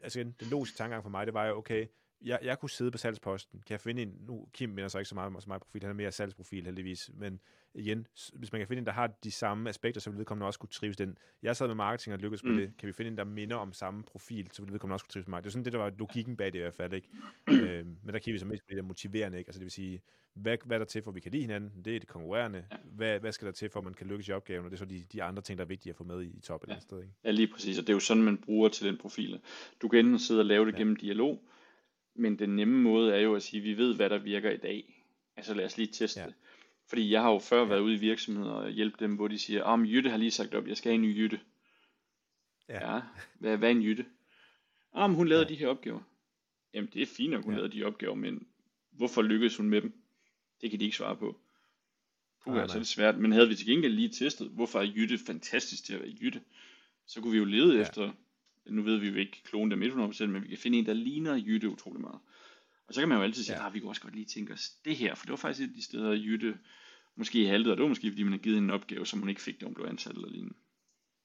altså igen, den logiske tankegang for mig, det var jo, okay, jeg, jeg kunne sidde på salgsposten, kan jeg finde en, nu Kim minder så ikke så meget om mig profil, han er mere salgsprofil heldigvis, men igen, hvis man kan finde en, der har de samme aspekter, så vil vedkommende også kunne trives den. Jeg sad med marketing og lykkedes på mm. det, kan vi finde en, der minder om samme profil, så vil vedkommende også kunne trives med mig. Det er sådan det, der var logikken bag det i hvert fald, ikke? øh, men der kigger vi så mest på det der motiverende, ikke? Altså det vil sige, hvad, hvad der til for, at vi kan lide hinanden, det er det konkurrerende, hvad, hvad skal der til for, at man kan lykkes i opgaven, og det er så de, de andre ting, der er vigtige at få med i, i toppen. Ja. Sted, ikke? Ja, lige præcis, og det er jo sådan, man bruger til den profil. Du kan enten sidde og lave det ja. gennem dialog, men den nemme måde er jo at sige, at vi ved, hvad der virker i dag. Altså lad os lige teste det. Ja. Fordi jeg har jo før ja. været ude i virksomheder og hjælpe dem, hvor de siger, at oh, Jytte har lige sagt op, jeg skal have en ny Jytte. Ja. ja. Hvad, hvad er en Jytte? Om oh, hun lavede ja. de her opgaver. Jamen det er fint, at hun ja. lavede de opgaver, men hvorfor lykkedes hun med dem? Det kan de ikke svare på. Puh, altså det er svært. Men havde vi til gengæld lige testet, hvorfor er Jytte fantastisk til at være Jytte? Så kunne vi jo lede ja. efter... Nu ved vi jo ikke klone dem hundrede procent, men vi kan finde en, der ligner Jytte utrolig meget. Og så kan man jo altid sige, at ja. vi kunne også godt lige tænke os det her, for det var faktisk et af de steder, Jytte måske haltede, og det var måske, fordi man havde givet en opgave, som hun ikke fik, da hun blev ansat eller lignende.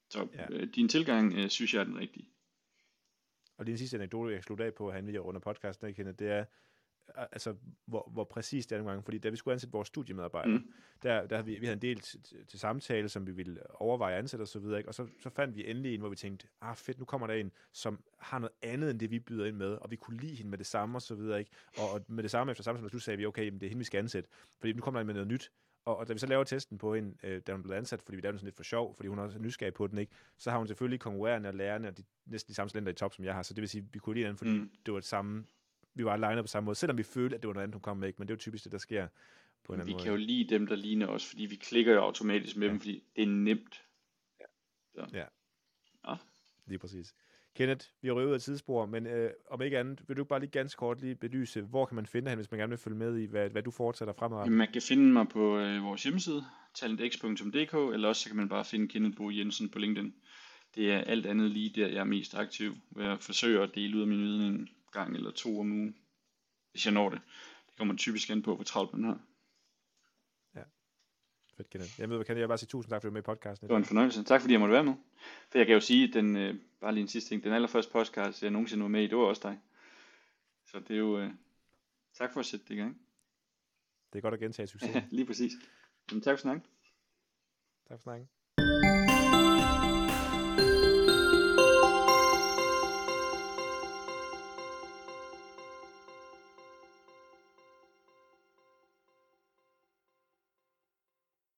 Så ja. øh, din tilgang, øh, synes jeg, er den rigtige. Og den sidste anekdote, jeg slutter af på, han vil under podcasten, jeg kender, det er, altså, hvor, hvor præcis det er nogle gange, fordi da vi skulle ansætte vores studiemedarbejder, mm. der, der havde vi, vi havde en del til, til samtale, som vi ville overveje at ansætte og så videre, ikke? Og så, så fandt vi endelig en, hvor vi tænkte, ah fedt, nu kommer der en, som har noget andet, end det vi byder ind med, og vi kunne lide hende med det samme og så videre, ikke? Og, og med det samme efter samtalen, så sagde vi, okay, jamen, det er hende, vi skal ansætte, fordi nu kommer der en med noget nyt, Og, og da vi så laver testen på hende, øh, da hun blev ansat, fordi vi lavede sådan lidt for sjov, fordi hun også er nysgerrig på den, ikke? Så har hun selvfølgelig konkurrerende og lærerne og de, næsten de samme talenter i top, som jeg har. Så det vil sige, vi kunne lide den, fordi mm. det var det samme. Vi var alignet på samme måde, selvom vi følte, at det var noget andet, hun kom med, ikke? Men det er jo typisk det, der sker på en anden måde. Vi kan jo lide dem, der ligner os, fordi vi klikker jo automatisk med ja. dem, fordi det er nemt. Ja. Så. Ja. Ja. Lige præcis. Kenneth, vi har røvet af tidsspor, men øh, om ikke andet, vil du bare lige ganske kort lige belyse, hvor kan man finde dig, hvis man gerne vil følge med i, hvad, hvad du fortsætter fremadrettet? Man kan finde mig på øh, vores hjemmeside, talent x punktum d k, eller også så kan man bare finde Kenneth Bo Jensen på LinkedIn. Det er alt andet lige der, jeg er mest aktiv, hvor jeg forsøger at dele ud af min viden en gang eller to om ugen, hvis jeg når det. Det kommer typisk an på, hvor travlt man har. Ja, fedt Kenneth. Jeg ved, hvad kan jeg bare sige tusind tak, fordi du var med i podcasten. Det var en fornøjelse. Tak, fordi jeg måtte være med. For jeg kan jo sige, at den... Øh, Bare lige en sidste ting. Den allerførste podcast, jeg nogensinde var med i, det var også dig. Så det er jo... Øh... Tak for at sætte det i gang. Det er godt at gentage succesen. Lige præcis. Men tak for snakken. Tak for snakken.